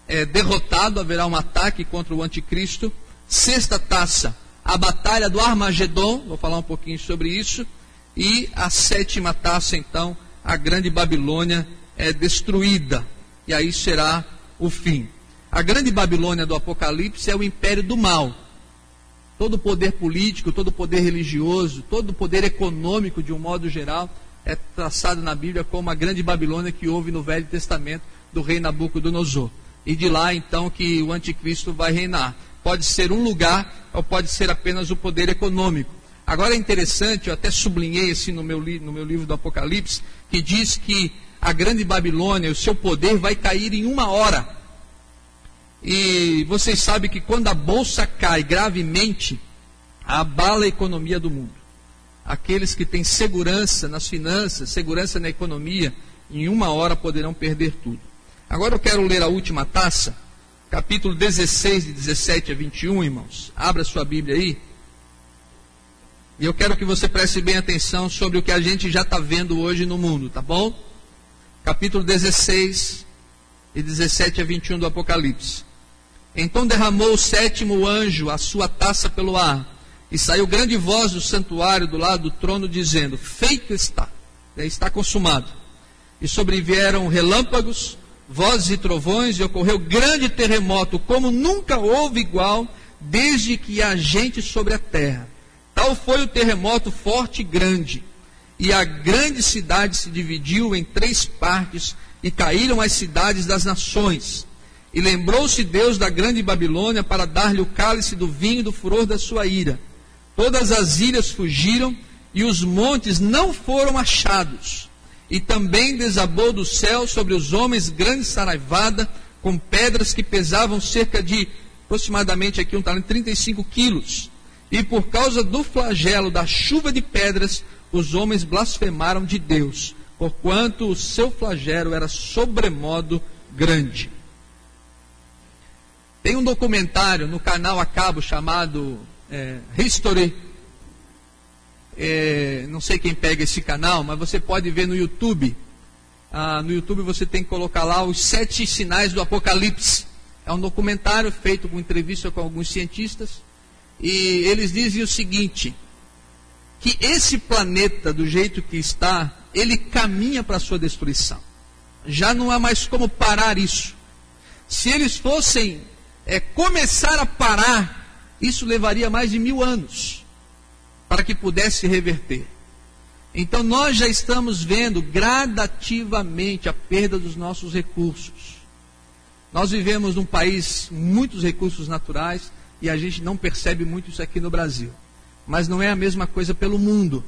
é derrotado, haverá um ataque contra o anticristo. Sexta taça, a batalha do Armagedon, vou falar um pouquinho sobre isso. E a sétima taça então, a grande Babilônia é destruída, e aí será o fim. A grande Babilônia do Apocalipse é o império do mal. Todo o poder político, todo o poder religioso, todo o poder econômico, de um modo geral, é traçado na Bíblia como a grande Babilônia que houve no Velho Testamento do rei Nabucodonosor. E de lá, então, que o anticristo vai reinar. Pode ser um lugar ou pode ser apenas o poder econômico. Agora é interessante, eu até sublinhei assim no meu livro do Apocalipse, que diz que a grande Babilônia, o seu poder vai cair em uma hora. E vocês sabem que quando a bolsa cai gravemente, abala a economia do mundo. Aqueles que têm segurança nas finanças, segurança na economia, em uma hora poderão perder tudo. Agora eu quero ler a última taça, capítulo 16, de 17 a 21, irmãos. Abra sua Bíblia aí. E eu quero que você preste bem atenção sobre o que a gente já está vendo hoje no mundo, tá bom? Capítulo 16, e 17 a 21 do Apocalipse. Então derramou o sétimo anjo a sua taça pelo ar, e saiu grande voz do santuário do lado do trono, dizendo: feito está, está consumado. E sobrevieram relâmpagos, vozes e trovões, e ocorreu grande terremoto, como nunca houve igual, desde que há gente sobre a terra. Tal foi o terremoto forte e grande, e a grande cidade se dividiu em três partes, e caíram as cidades das nações. E lembrou-se Deus da grande Babilônia para dar-lhe o cálice do vinho e do furor da sua ira. Todas as ilhas fugiram, e os montes não foram achados. E também desabou do céu sobre os homens grande saraivada, com pedras que pesavam cerca de, aproximadamente aqui um talento, 35 quilos. E por causa do flagelo da chuva de pedras, os homens blasfemaram de Deus, porquanto o seu flagelo era sobremodo grande. Tem um documentário no canal a cabo chamado History. Não sei quem pega esse canal, mas você pode ver no YouTube. No YouTube você tem que colocar lá os 7 sinais do Apocalipse. É um documentário feito com entrevista com alguns cientistas. E eles dizem o seguinte, que esse planeta, do jeito que está, ele caminha para a sua destruição. Já não há mais como parar isso. Se eles fossem começar a parar, isso levaria mais de 1000 anos para que pudesse reverter. Então nós já estamos vendo gradativamente a perda dos nossos recursos. Nós vivemos num país com muitos recursos naturais, e a gente não percebe muito isso aqui no Brasil. Mas não é a mesma coisa pelo mundo.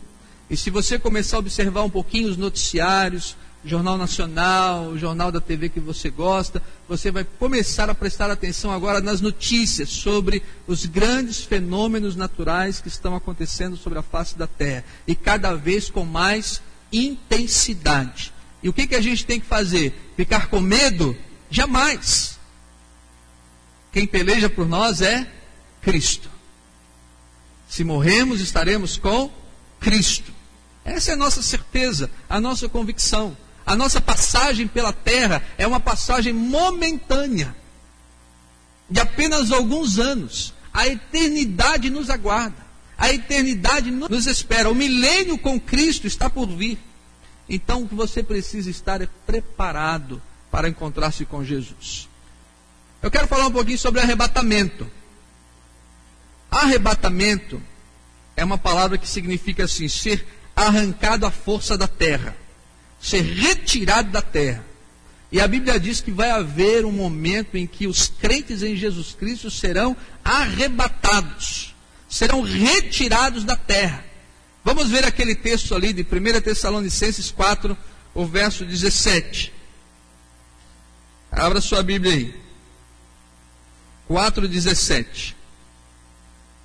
E se você começar a observar um pouquinho os noticiários, Jornal Nacional, o jornal da TV que você gosta, você vai começar a prestar atenção agora nas notícias sobre os grandes fenômenos naturais que estão acontecendo sobre a face da Terra. E cada vez com mais intensidade. E o que a gente tem que fazer? Ficar com medo? Jamais! Quem peleja por nós é Cristo. Se morremos, estaremos com Cristo. Essa é a nossa certeza, a nossa convicção. A nossa passagem pela terra é uma passagem momentânea, de apenas alguns anos. A eternidade nos aguarda, a eternidade nos espera. O milênio com Cristo está por vir. Então o que você precisa estar é preparado para encontrar-se com Jesus. Eu quero falar um pouquinho sobre arrebatamento. Arrebatamento é uma palavra que significa assim, ser arrancado à força da terra, ser retirado da terra. E a Bíblia diz que vai haver um momento em que os crentes em Jesus Cristo serão arrebatados, serão retirados da terra. Vamos ver aquele texto ali de 1 Tessalonicenses 4, o verso 17. Abra sua Bíblia aí. 4:17.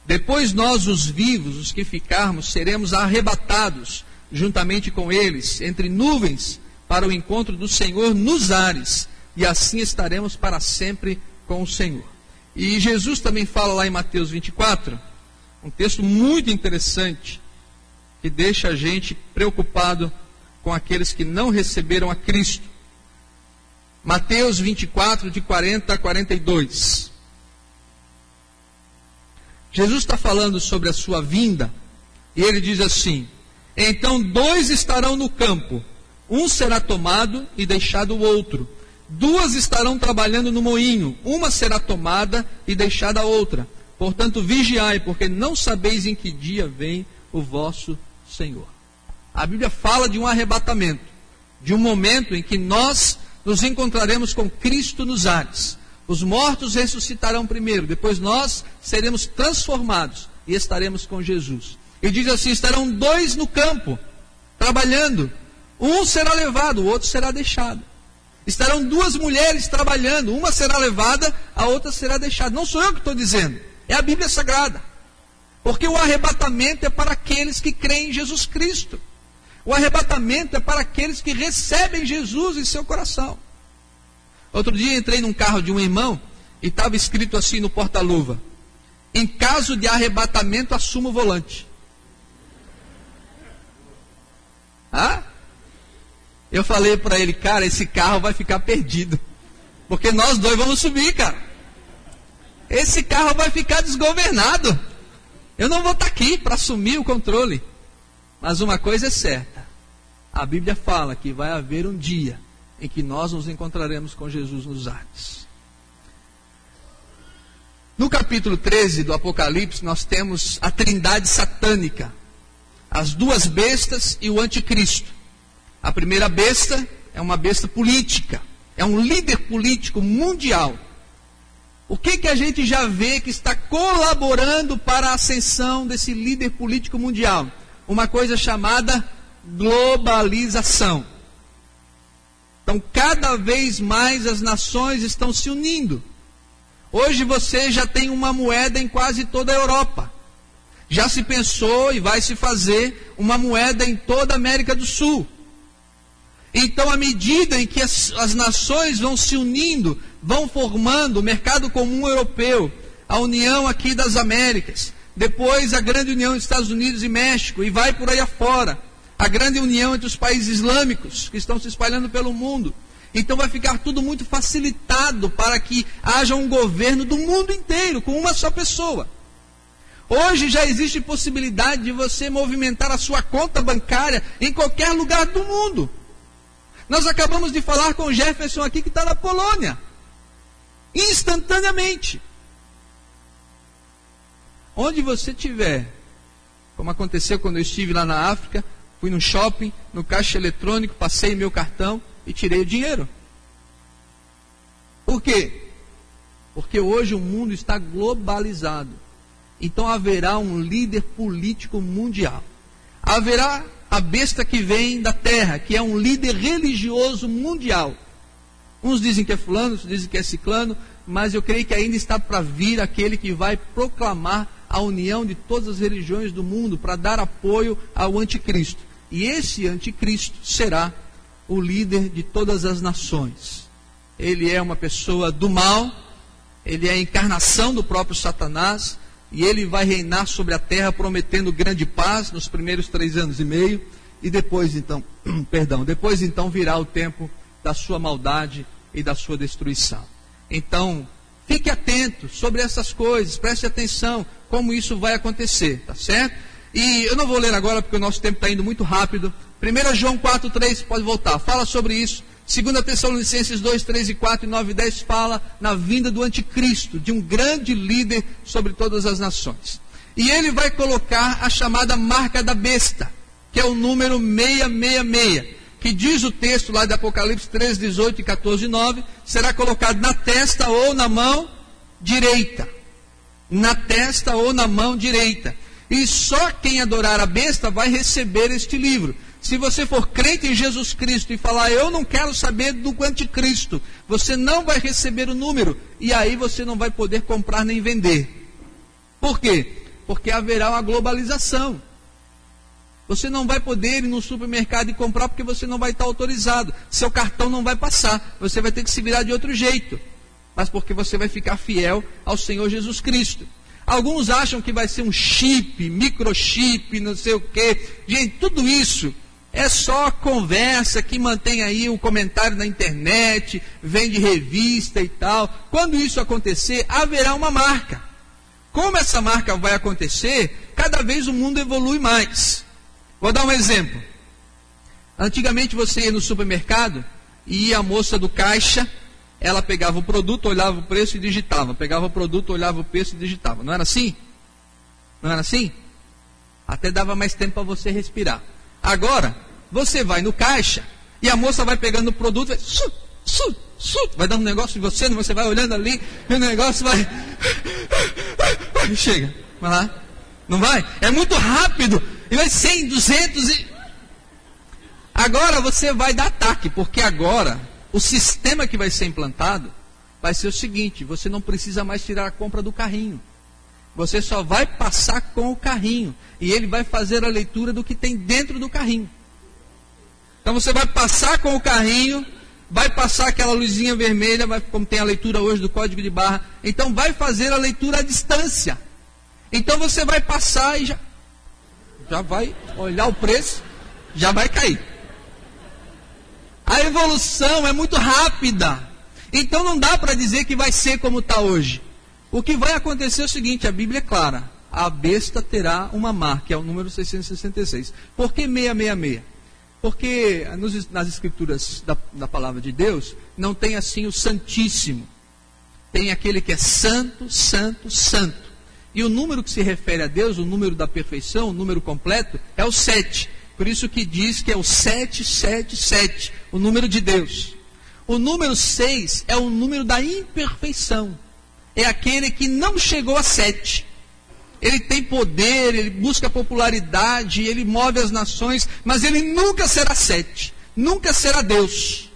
Depois nós, os vivos, os que ficarmos, seremos arrebatados juntamente com eles, entre nuvens, para o encontro do Senhor nos ares, e assim estaremos para sempre com o Senhor. E Jesus também fala lá em Mateus 24, um texto muito interessante, que deixa a gente preocupado com aqueles que não receberam a Cristo. Mateus 24, de 40 a 42. Jesus está falando sobre a sua vinda, e ele diz assim: então 2 estarão no campo, um será tomado e deixado o outro. 2 estarão trabalhando no moinho, uma será tomada e deixada a outra. Portanto, vigiai, porque não sabeis em que dia vem o vosso Senhor. A Bíblia fala de um arrebatamento, de um momento em que nós nos encontraremos com Cristo nos ares. Os mortos ressuscitarão primeiro, depois nós seremos transformados e estaremos com Jesus. E diz assim, estarão 2 no campo, trabalhando. Um será levado, o outro será deixado. Estarão 2 mulheres trabalhando, uma será levada, a outra será deixada. Não sou eu que estou dizendo, é a Bíblia Sagrada. Porque o arrebatamento é para aqueles que creem em Jesus Cristo. O arrebatamento é para aqueles que recebem Jesus em seu coração. Outro dia entrei num carro de um irmão e estava escrito assim no porta-luva: em caso de arrebatamento, assuma o volante. Eu falei para ele, cara, esse carro vai ficar perdido. Porque nós dois vamos subir, cara. Esse carro vai ficar desgovernado. Eu não vou estar aqui para assumir o controle. Mas uma coisa é certa. A Bíblia fala que vai haver um dia em que nós nos encontraremos com Jesus nos ares. No capítulo 13 do Apocalipse, nós temos a trindade satânica. As duas bestas e o anticristo. A primeira besta é uma besta política. É um líder político mundial. O que que a gente já vê que está colaborando para a ascensão desse líder político mundial? Uma coisa chamada globalização. Então, cada vez mais as nações estão se unindo. Hoje você já tem uma moeda em quase toda a Europa. Já se pensou e vai se fazer uma moeda em toda a América do Sul. Então, à medida em que as nações vão se unindo, vão formando o mercado comum europeu, a união aqui das Américas, depois a grande união dos Estados Unidos e México, e vai por aí afora, a grande união entre os países islâmicos, que estão se espalhando pelo mundo. Então vai ficar tudo muito facilitado para que haja um governo do mundo inteiro, com uma só pessoa. Hoje já existe possibilidade de você movimentar a sua conta bancária em qualquer lugar do mundo. Nós acabamos de falar com o Jefferson aqui, que está na Polônia. Instantaneamente. Onde você estiver, como aconteceu quando eu estive lá na África, fui no shopping, no caixa eletrônico, passei meu cartão e tirei o dinheiro. Por quê? Porque hoje o mundo está globalizado. Então haverá um líder político mundial. Haverá a besta que vem da terra, que é um líder religioso mundial. Uns dizem que é fulano, outros dizem que é ciclano, mas eu creio que ainda está para vir aquele que vai proclamar a união de todas as religiões do mundo para dar apoio ao anticristo. E esse anticristo será o líder de todas as nações. Ele é uma pessoa do mal, ele é a encarnação do próprio Satanás, e ele vai reinar sobre a terra prometendo grande paz nos primeiros 3 anos e meio, e depois então virá o tempo da sua maldade e da sua destruição. Então, fique atento sobre essas coisas, preste atenção como isso vai acontecer, tá certo? E eu não vou ler agora porque o nosso tempo está indo muito rápido. 1 João 4:3, pode voltar, fala sobre isso. 2 Tessalonicenses 2, 3 e 4 e 9 e 10 fala na vinda do anticristo, de um grande líder sobre todas as nações. E ele vai colocar a chamada marca da besta, que é o número 666, que diz o texto lá de Apocalipse 3, 18 e 14 e 9, será colocado na testa ou na mão direita. Na testa ou na mão direita. E só quem adorar a besta vai receber este livro. Se você for crente em Jesus Cristo e falar, eu não quero saber do anticristo, você não vai receber o número, e aí você não vai poder comprar nem vender. Por quê? Porque haverá uma globalização. Você não vai poder ir no supermercado e comprar porque você não vai estar autorizado. Seu cartão não vai passar, você vai ter que se virar de outro jeito. Mas porque você vai ficar fiel ao Senhor Jesus Cristo. Alguns acham que vai ser um chip, microchip, não sei o quê. Gente, tudo isso é só conversa que mantém aí um comentário na internet, vende revista e tal. Quando isso acontecer, haverá uma marca. Como essa marca vai acontecer, cada vez o mundo evolui mais. Vou dar um exemplo. Antigamente você ia no supermercado e a moça do caixa, ela pegava o produto, olhava o preço e digitava. Pegava o produto, olhava o preço e digitava. Não era assim? Não era assim? Até dava mais tempo para você respirar. Agora, você vai no caixa e a moça vai pegando o produto, vai, vai dando um negócio em você, você vai olhando ali e o negócio vai... Chega, vai lá. Não vai? É muito rápido. E vai 100, 200 e... Agora você vai dar ataque, porque agora... O sistema que vai ser implantado vai ser o seguinte, você não precisa mais tirar a compra do carrinho. Você só vai passar com o carrinho e ele vai fazer a leitura do que tem dentro do carrinho. Então você vai passar com o carrinho, vai passar aquela luzinha vermelha, vai, como tem a leitura hoje do código de barra, então vai fazer a leitura à distância. Então você vai passar e já vai olhar o preço, já vai cair. A evolução é muito rápida. Então não dá para dizer que vai ser como está hoje. O que vai acontecer é o seguinte, a Bíblia é clara. A besta terá uma marca, é o número 666. Por que 666? Porque nas escrituras da palavra de Deus, não tem assim o Santíssimo. Tem aquele que é santo, santo, santo. E o número que se refere a Deus, o número da perfeição, o número completo, é o 7. Por isso que diz que é o 777, o número de Deus. O número 6 é o número da imperfeição. É aquele que não chegou a 7. Ele tem poder, ele busca popularidade, ele move as nações, mas ele nunca será 7. Nunca será Deus.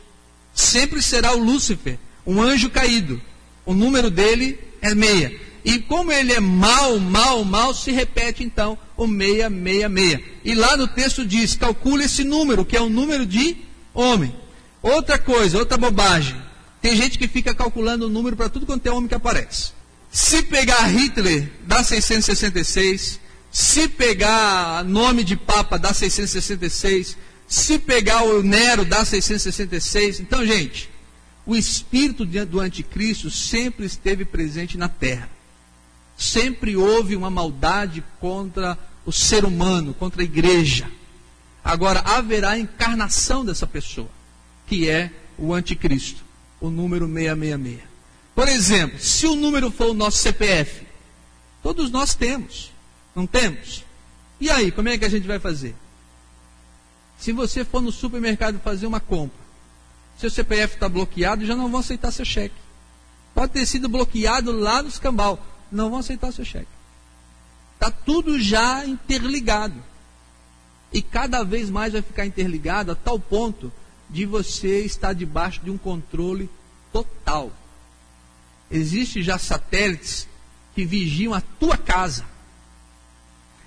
Sempre será o Lúcifer, um anjo caído. O número dele é 6. E como ele é mau, mau, mau, se repete então o 666. E lá no texto diz, calcula esse número, que é o número de homem. Outra coisa, outra bobagem. Tem gente que fica calculando o número para tudo quanto é homem que aparece. Se pegar Hitler, dá 666. Se pegar nome de Papa, dá 666. Se pegar o Nero, dá 666. Então, gente, o espírito do anticristo sempre esteve presente na terra. Sempre houve uma maldade contra o ser humano, contra a igreja. Agora, haverá a encarnação dessa pessoa, que é o anticristo, o número 666. Por exemplo, se o número for o nosso CPF, todos nós temos, não temos? E aí, como é que a gente vai fazer? Se você for no supermercado fazer uma compra, seu CPF está bloqueado, já não vão aceitar seu cheque. Pode ter sido bloqueado lá no escambau, não vão aceitar seu cheque. Está tudo já interligado. E cada vez mais vai ficar interligado a tal ponto de você estar debaixo de um controle total. Existem já satélites que vigiam a tua casa.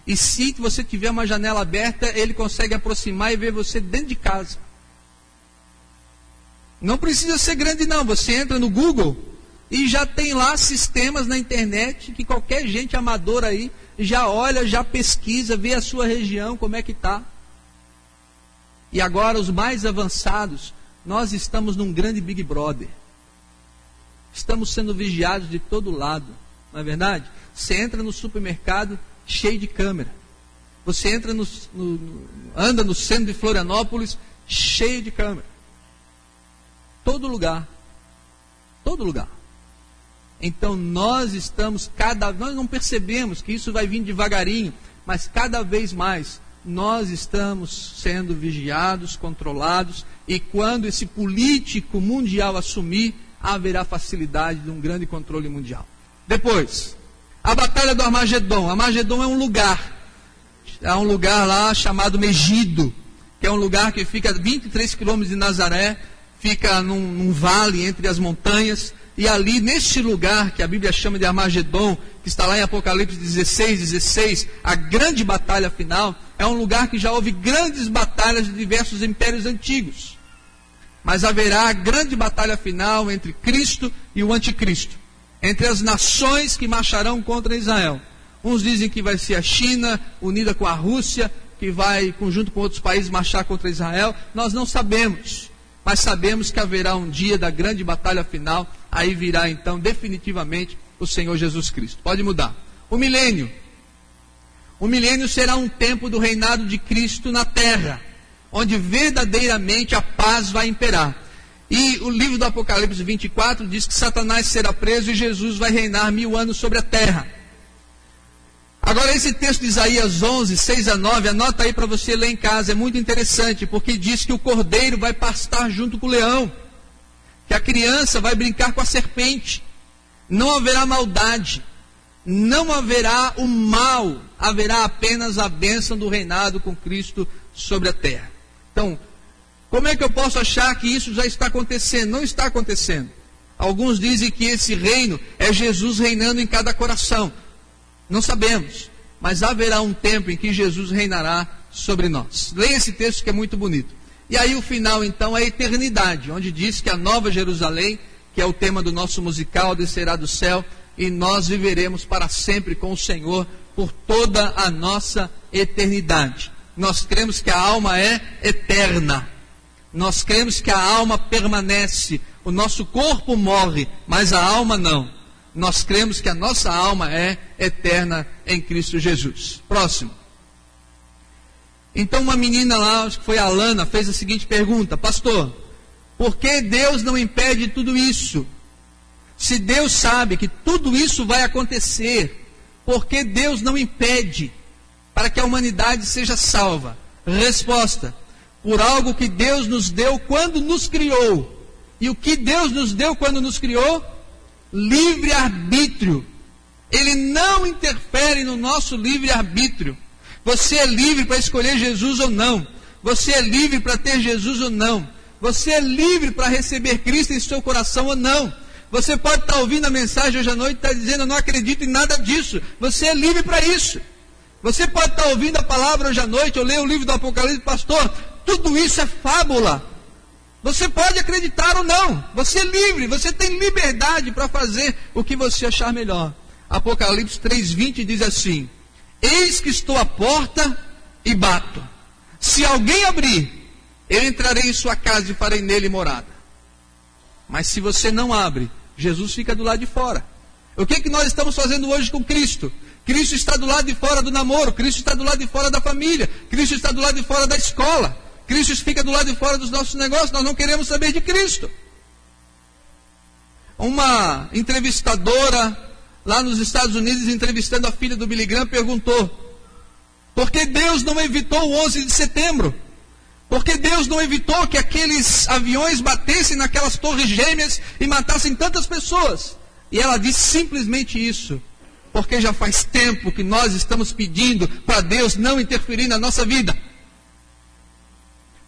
E se você tiver uma janela aberta, ele consegue aproximar e ver você dentro de casa. Não precisa ser grande não, você entra no Google e já tem lá sistemas na internet que qualquer gente amadora aí já olha, já pesquisa, vê a sua região, como é que está. E agora os mais avançados, nós estamos num grande Big Brother. Estamos sendo vigiados de todo lado, não é verdade? Você entra no supermercado cheio de câmera. Você entra anda no centro de Florianópolis cheio de câmera. Todo lugar. Todo lugar. Então nós não percebemos que isso vai vir devagarinho, mas cada vez mais nós estamos sendo vigiados, controlados, e quando esse político mundial assumir, haverá facilidade de um grande controle mundial. Depois, a batalha do Armagedon. Armagedon é um lugar. É um lugar lá chamado Megido, que é um lugar que fica a 23 quilômetros de Nazaré, fica num vale entre as montanhas, e ali, neste lugar que a Bíblia chama de Armagedon, que está lá em Apocalipse 16, a grande batalha final, é um lugar que já houve grandes batalhas de diversos impérios antigos. Mas haverá a grande batalha final entre Cristo e o anticristo. Entre as nações que marcharão contra Israel. Uns dizem que vai ser a China, unida com a Rússia, que vai, junto com outros países, marchar contra Israel. Nós não sabemos. Mas sabemos que haverá um dia da grande batalha final. Aí virá, então, definitivamente, o Senhor Jesus Cristo. Pode mudar. O milênio. O milênio será um tempo do reinado de Cristo na terra, onde verdadeiramente a paz vai imperar. E o livro do Apocalipse 24 diz que Satanás será preso e Jesus vai reinar 1000 anos sobre a terra. Agora esse texto de Isaías 11, 6-9, anota aí para você ler em casa, é muito interessante, porque diz que o cordeiro vai pastar junto com o leão, que a criança vai brincar com a serpente, não haverá maldade, não haverá o mal, haverá apenas a bênção do reinado com Cristo sobre a terra. Então, como é que eu posso achar que isso já está acontecendo? Não está acontecendo. Alguns dizem que esse reino é Jesus reinando em cada coração. Não sabemos, mas haverá um tempo em que Jesus reinará sobre nós. Leia esse texto que é muito bonito. E aí o final então é a eternidade, onde diz que a Nova Jerusalém, que é o tema do nosso musical, descerá do céu e nós viveremos para sempre com o Senhor por toda a nossa eternidade. Nós cremos que a alma é eterna. Nós cremos que a alma permanece. O nosso corpo morre, mas a alma não. Nós cremos que a nossa alma é eterna em Cristo Jesus. Próximo. Então uma menina lá, acho que foi a Alana, fez a seguinte pergunta: pastor, por que Deus não impede tudo isso? Se Deus sabe que tudo isso vai acontecer, por que Deus não impede para que a humanidade seja salva? Resposta: por algo que Deus nos deu quando nos criou. E o que Deus nos deu quando nos criou? Livre-arbítrio. Ele não interfere no nosso livre-arbítrio. Você é livre para escolher Jesus ou não. Você é livre para ter Jesus ou não. Você é livre para receber Cristo em seu coração ou não. Você pode estar ouvindo a mensagem hoje à noite e estar dizendo: eu não acredito em nada disso. Você é livre para isso. Você pode estar ouvindo a palavra hoje à noite, eu leio o livro do Apocalipse: pastor, tudo isso é fábula. Você pode acreditar ou não. Você é livre, você tem liberdade para fazer o que você achar melhor. Apocalipse 3:20 diz assim: eis que estou à porta e bato. Se alguém abrir, eu entrarei em sua casa e farei nele morada. Mas se você não abre, Jesus fica do lado de fora. O que é que nós estamos fazendo hoje com Cristo? Cristo está do lado de fora do namoro, Cristo está do lado de fora da família, Cristo está do lado de fora da escola, Cristo fica do lado de fora dos nossos negócios. Nós não queremos saber de Cristo. Uma entrevistadora lá nos Estados Unidos, entrevistando a filha do Billy Graham, perguntou: por que Deus não evitou o 11 de setembro? Por que Deus não evitou que aqueles aviões batessem naquelas torres gêmeas e matassem tantas pessoas? E ela disse simplesmente isso: porque já faz tempo que nós estamos pedindo para Deus não interferir na nossa vida.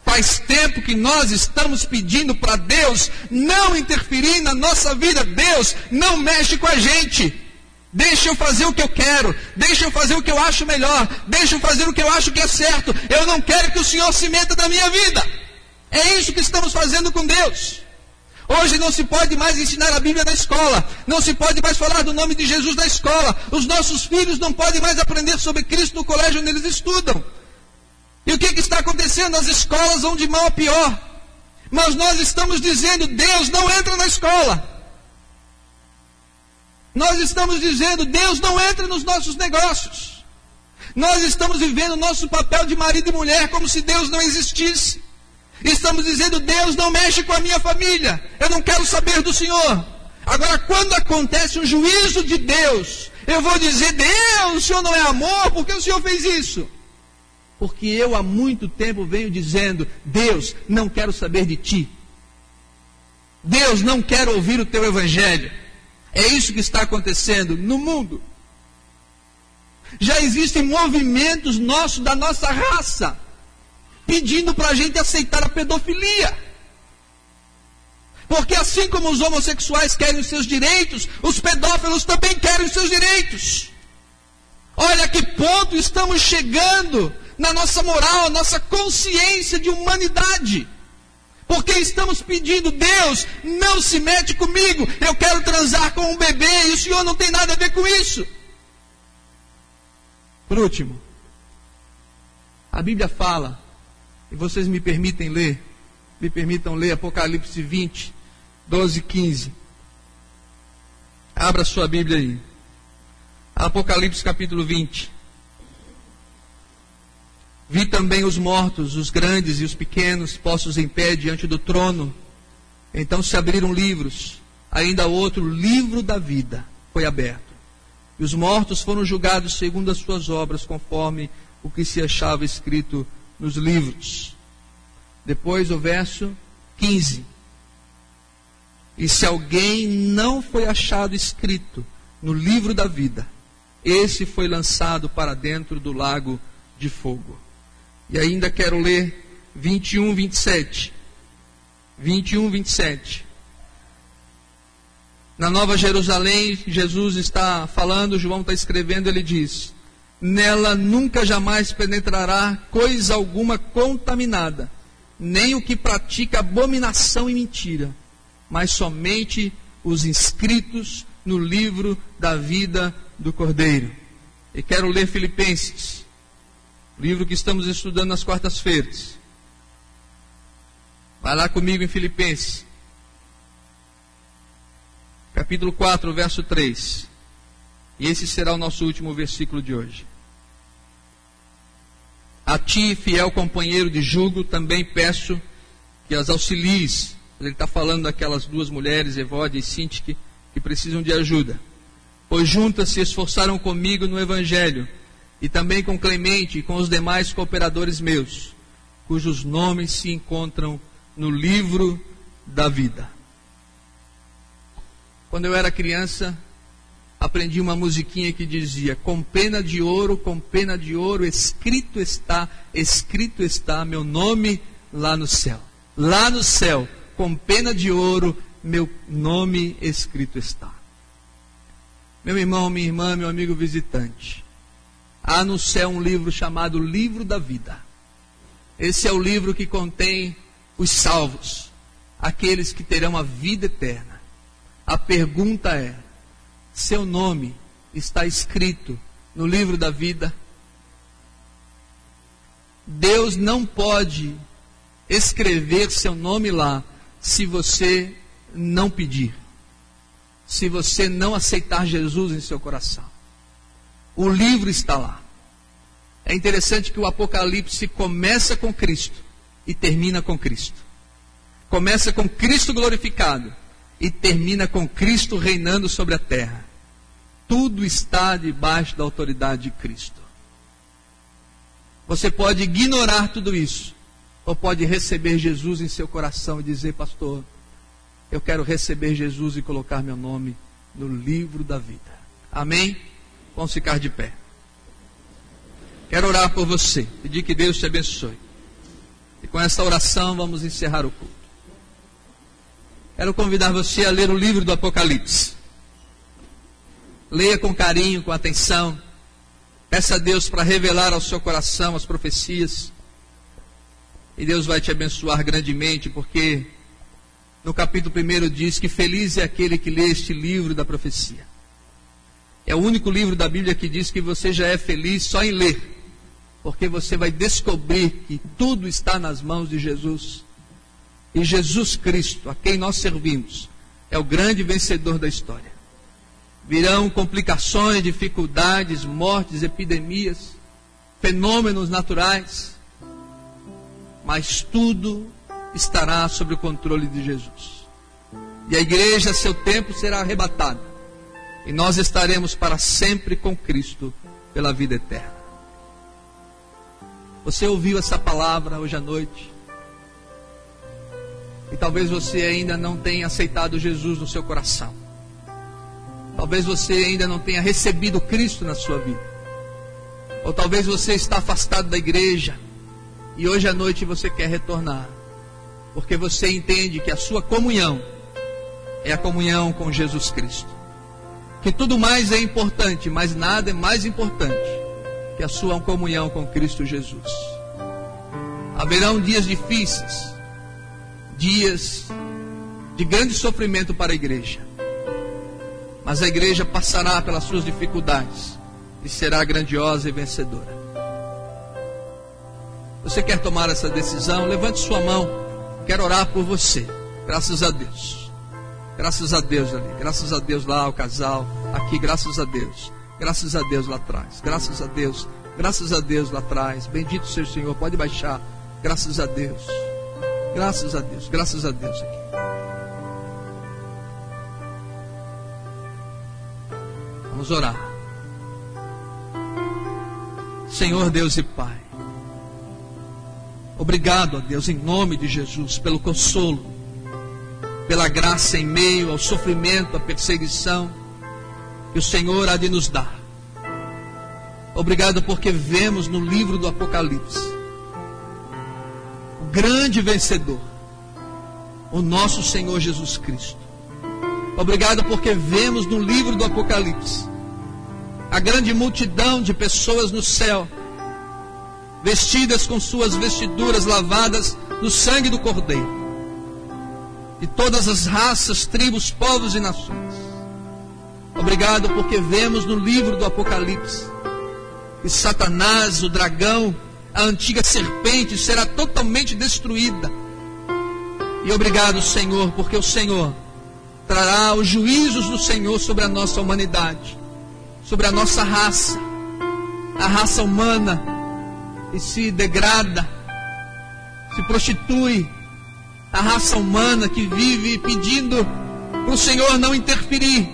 Faz tempo que nós estamos pedindo para Deus não interferir na nossa vida. Deus, não mexe com a gente. Deixa eu fazer o que eu quero. Deixa eu fazer o que eu acho melhor. Deixa eu fazer o que eu acho que é certo. Eu não quero que o Senhor se meta na minha vida. É isso que estamos fazendo com Deus. Hoje não se pode mais ensinar a Bíblia na escola, não se pode mais falar do nome de Jesus na escola, os nossos filhos não podem mais aprender sobre Cristo no colégio onde eles estudam. E o que está acontecendo? As escolas vão de mal a pior, mas nós estamos dizendo: Deus não entra na escola. Nós estamos dizendo: Deus não entra nos nossos negócios. Nós estamos vivendo o nosso papel de marido e mulher como se Deus não existisse. Estamos dizendo: Deus não mexe com a minha família, eu não quero saber do Senhor. Agora, quando acontece um juízo de Deus, eu vou dizer: Deus, o Senhor não é amor, por que o Senhor fez isso? Porque eu há muito tempo venho dizendo: Deus, não quero saber de ti. Deus, não quero ouvir o teu evangelho. É isso que está acontecendo no mundo. Já existem movimentos nossos, da nossa raça, pedindo para a gente aceitar a pedofilia. Porque assim como os homossexuais querem os seus direitos, os pedófilos também querem os seus direitos. Olha que ponto estamos chegando na nossa moral, nossa consciência de humanidade. Porque estamos pedindo: Deus, não se mete comigo, eu quero transar com um bebê e o Senhor não tem nada a ver com isso. Por último, a Bíblia fala, e vocês me permitam ler Apocalipse 20, 12 e 15. Abra sua Bíblia aí. Apocalipse capítulo 20. Vi também os mortos, os grandes e os pequenos, postos em pé diante do trono. Então se abriram livros, ainda outro livro da vida foi aberto. E os mortos foram julgados segundo as suas obras, conforme o que se achava escrito nos livros. Depois o verso 15: e se alguém não foi achado escrito no livro da vida, esse foi lançado para dentro do lago de fogo. E ainda quero ler 21, 27. Na Nova Jerusalém, Jesus está falando, João está escrevendo, ele diz: nela nunca jamais penetrará coisa alguma contaminada, nem o que pratica abominação e mentira, mas somente os inscritos no livro da vida do Cordeiro. E quero ler Filipenses, livro que estamos estudando nas quartas-feiras. Vai lá comigo em Filipenses, capítulo 4, verso 3. E esse será o nosso último versículo de hoje. A ti, fiel companheiro de jugo, também peço que as auxilies. Ele está falando daquelas duas mulheres, Evódia e Sintique, que precisam de ajuda. Pois juntas se esforçaram comigo no Evangelho, e também com Clemente e com os demais cooperadores meus, cujos nomes se encontram no livro da vida. Quando eu era criança, aprendi uma musiquinha que dizia: com pena de ouro, escrito está meu nome lá no céu. Lá no céu, com pena de ouro, meu nome escrito está. Meu irmão, minha irmã, meu amigo visitante, há no céu um livro chamado Livro da Vida. Esse é o livro que contém os salvos, aqueles que terão a vida eterna. A pergunta é: seu nome está escrito no livro da vida? Deus não pode escrever seu nome lá se você não pedir, se você não aceitar Jesus em seu coração. O livro está lá. É interessante que o Apocalipse começa com Cristo e termina com Cristo. Começa com Cristo glorificado e termina com Cristo reinando sobre a terra. Tudo está debaixo da autoridade de Cristo. Você pode ignorar tudo isso, ou pode receber Jesus em seu coração e dizer: pastor, eu quero receber Jesus e colocar meu nome no livro da vida. Amém? Vamos ficar de pé. Quero orar por você, pedir que Deus te abençoe. E com essa oração vamos encerrar o culto. Quero convidar você a ler o livro do Apocalipse. Leia com carinho, com atenção. Peça a Deus para revelar ao seu coração as profecias. E Deus vai te abençoar grandemente, porque no capítulo 1 diz que feliz é aquele que lê este livro da profecia. É o único livro da Bíblia que diz que você já é feliz só em ler, porque você vai descobrir que tudo está nas mãos de Jesus. E Jesus Cristo, a quem nós servimos, é o grande vencedor da história. Virão complicações, dificuldades, mortes, epidemias, fenômenos naturais, mas tudo estará sob o controle de Jesus. E a igreja, a seu tempo, será arrebatada. E nós estaremos para sempre com Cristo pela vida eterna. Você ouviu essa palavra hoje à noite? E talvez você ainda não tenha aceitado Jesus no seu coração. Talvez você ainda não tenha recebido Cristo na sua vida. Ou talvez você está afastado da igreja e hoje à noite você quer retornar, porque você entende que a sua comunhão é a comunhão com Jesus Cristo. Que tudo mais é importante, mas nada é mais importante que a sua comunhão com Cristo Jesus. Haverão dias difíceis, dias de grande sofrimento para a igreja, mas a igreja passará pelas suas dificuldades e será grandiosa e vencedora. Você quer tomar essa decisão? Levante sua mão, quero orar por você. Graças a Deus, graças a Deus ali, graças a Deus lá, o casal aqui, graças a Deus lá atrás, graças a Deus lá atrás, bendito seja o Senhor. Pode baixar. Graças a Deus, graças a Deus, graças a Deus aqui. Vamos orar. Senhor Deus e Pai, obrigado a Deus em nome de Jesus pelo consolo, pela graça em meio ao sofrimento, à perseguição que o Senhor há de nos dar. Obrigado porque vemos no livro do Apocalipse grande vencedor, o nosso Senhor Jesus Cristo. Obrigado porque vemos no livro do Apocalipse a grande multidão de pessoas no céu, vestidas com suas vestiduras lavadas no sangue do Cordeiro, de todas as raças, tribos, povos e nações. Obrigado porque vemos no livro do Apocalipse que Satanás, o dragão, a antiga serpente, será totalmente destruída. E obrigado, Senhor, porque o Senhor trará os juízos do Senhor sobre a nossa humanidade, sobre a nossa raça, a raça humana, que se degrada, se prostitui, a raça humana que vive pedindo para o Senhor não interferir,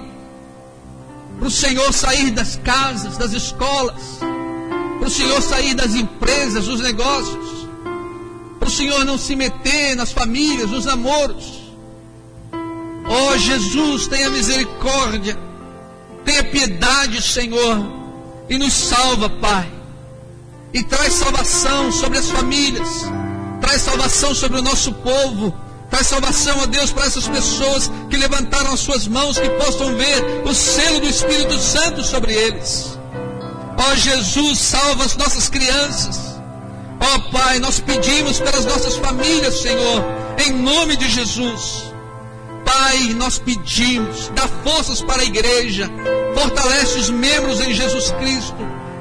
para o Senhor sair das casas, das escolas, para o Senhor sair das empresas, dos negócios, para o Senhor não se meter nas famílias, nos namoros. Ó Jesus, tenha misericórdia, tenha piedade, Senhor, e nos salva, Pai, e traz salvação sobre as famílias, traz salvação sobre o nosso povo, traz salvação, ó Deus, para essas pessoas que levantaram as suas mãos, que possam ver o selo do Espírito Santo sobre eles. Ó Jesus, salva as nossas crianças. Ó Pai, nós pedimos pelas nossas famílias, Senhor, em nome de Jesus. Pai, nós pedimos, dá forças para a igreja, fortalece os membros em Jesus Cristo,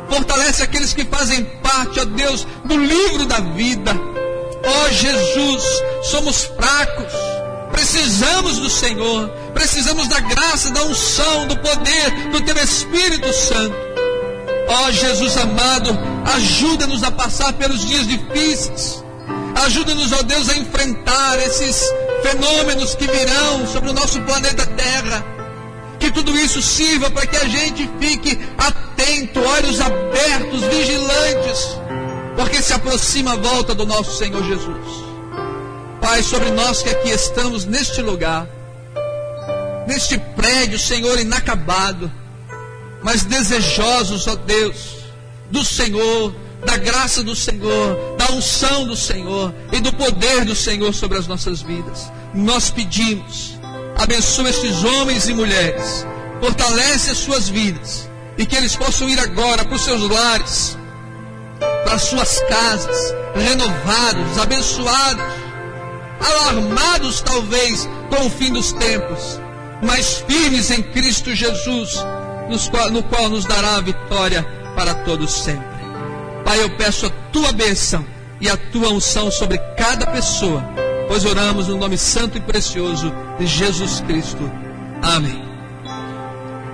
fortalece aqueles que fazem parte, ó Deus, do livro da vida. Ó Jesus, somos fracos, precisamos do Senhor, precisamos da graça, da unção, do poder, do Teu Espírito Santo. Ó Jesus amado, ajuda-nos a passar pelos dias difíceis, ajuda-nos, ó Deus, a enfrentar esses fenômenos que virão sobre o nosso planeta Terra, que tudo isso sirva para que a gente fique atento, olhos abertos, vigilantes, porque se aproxima a volta do nosso Senhor Jesus. Pai, sobre nós que aqui estamos neste lugar, neste prédio, Senhor, inacabado, mas desejosos, ó Deus, do Senhor, da graça do Senhor, da unção do Senhor e do poder do Senhor sobre as nossas vidas. Nós pedimos, abençoa estes homens e mulheres, fortalece as suas vidas e que eles possam ir agora para os seus lares, para as suas casas, renovados, abençoados, alarmados talvez com o fim dos tempos, mas firmes em Cristo Jesus, no qual nos dará a vitória para todos sempre. Pai, eu peço a Tua bênção e a Tua unção sobre cada pessoa, pois oramos no nome santo e precioso de Jesus Cristo. Amém.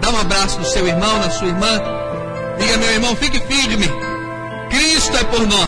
Dá um abraço no seu irmão, na sua irmã. Diga, meu irmão, fique firme. Cristo é por nós.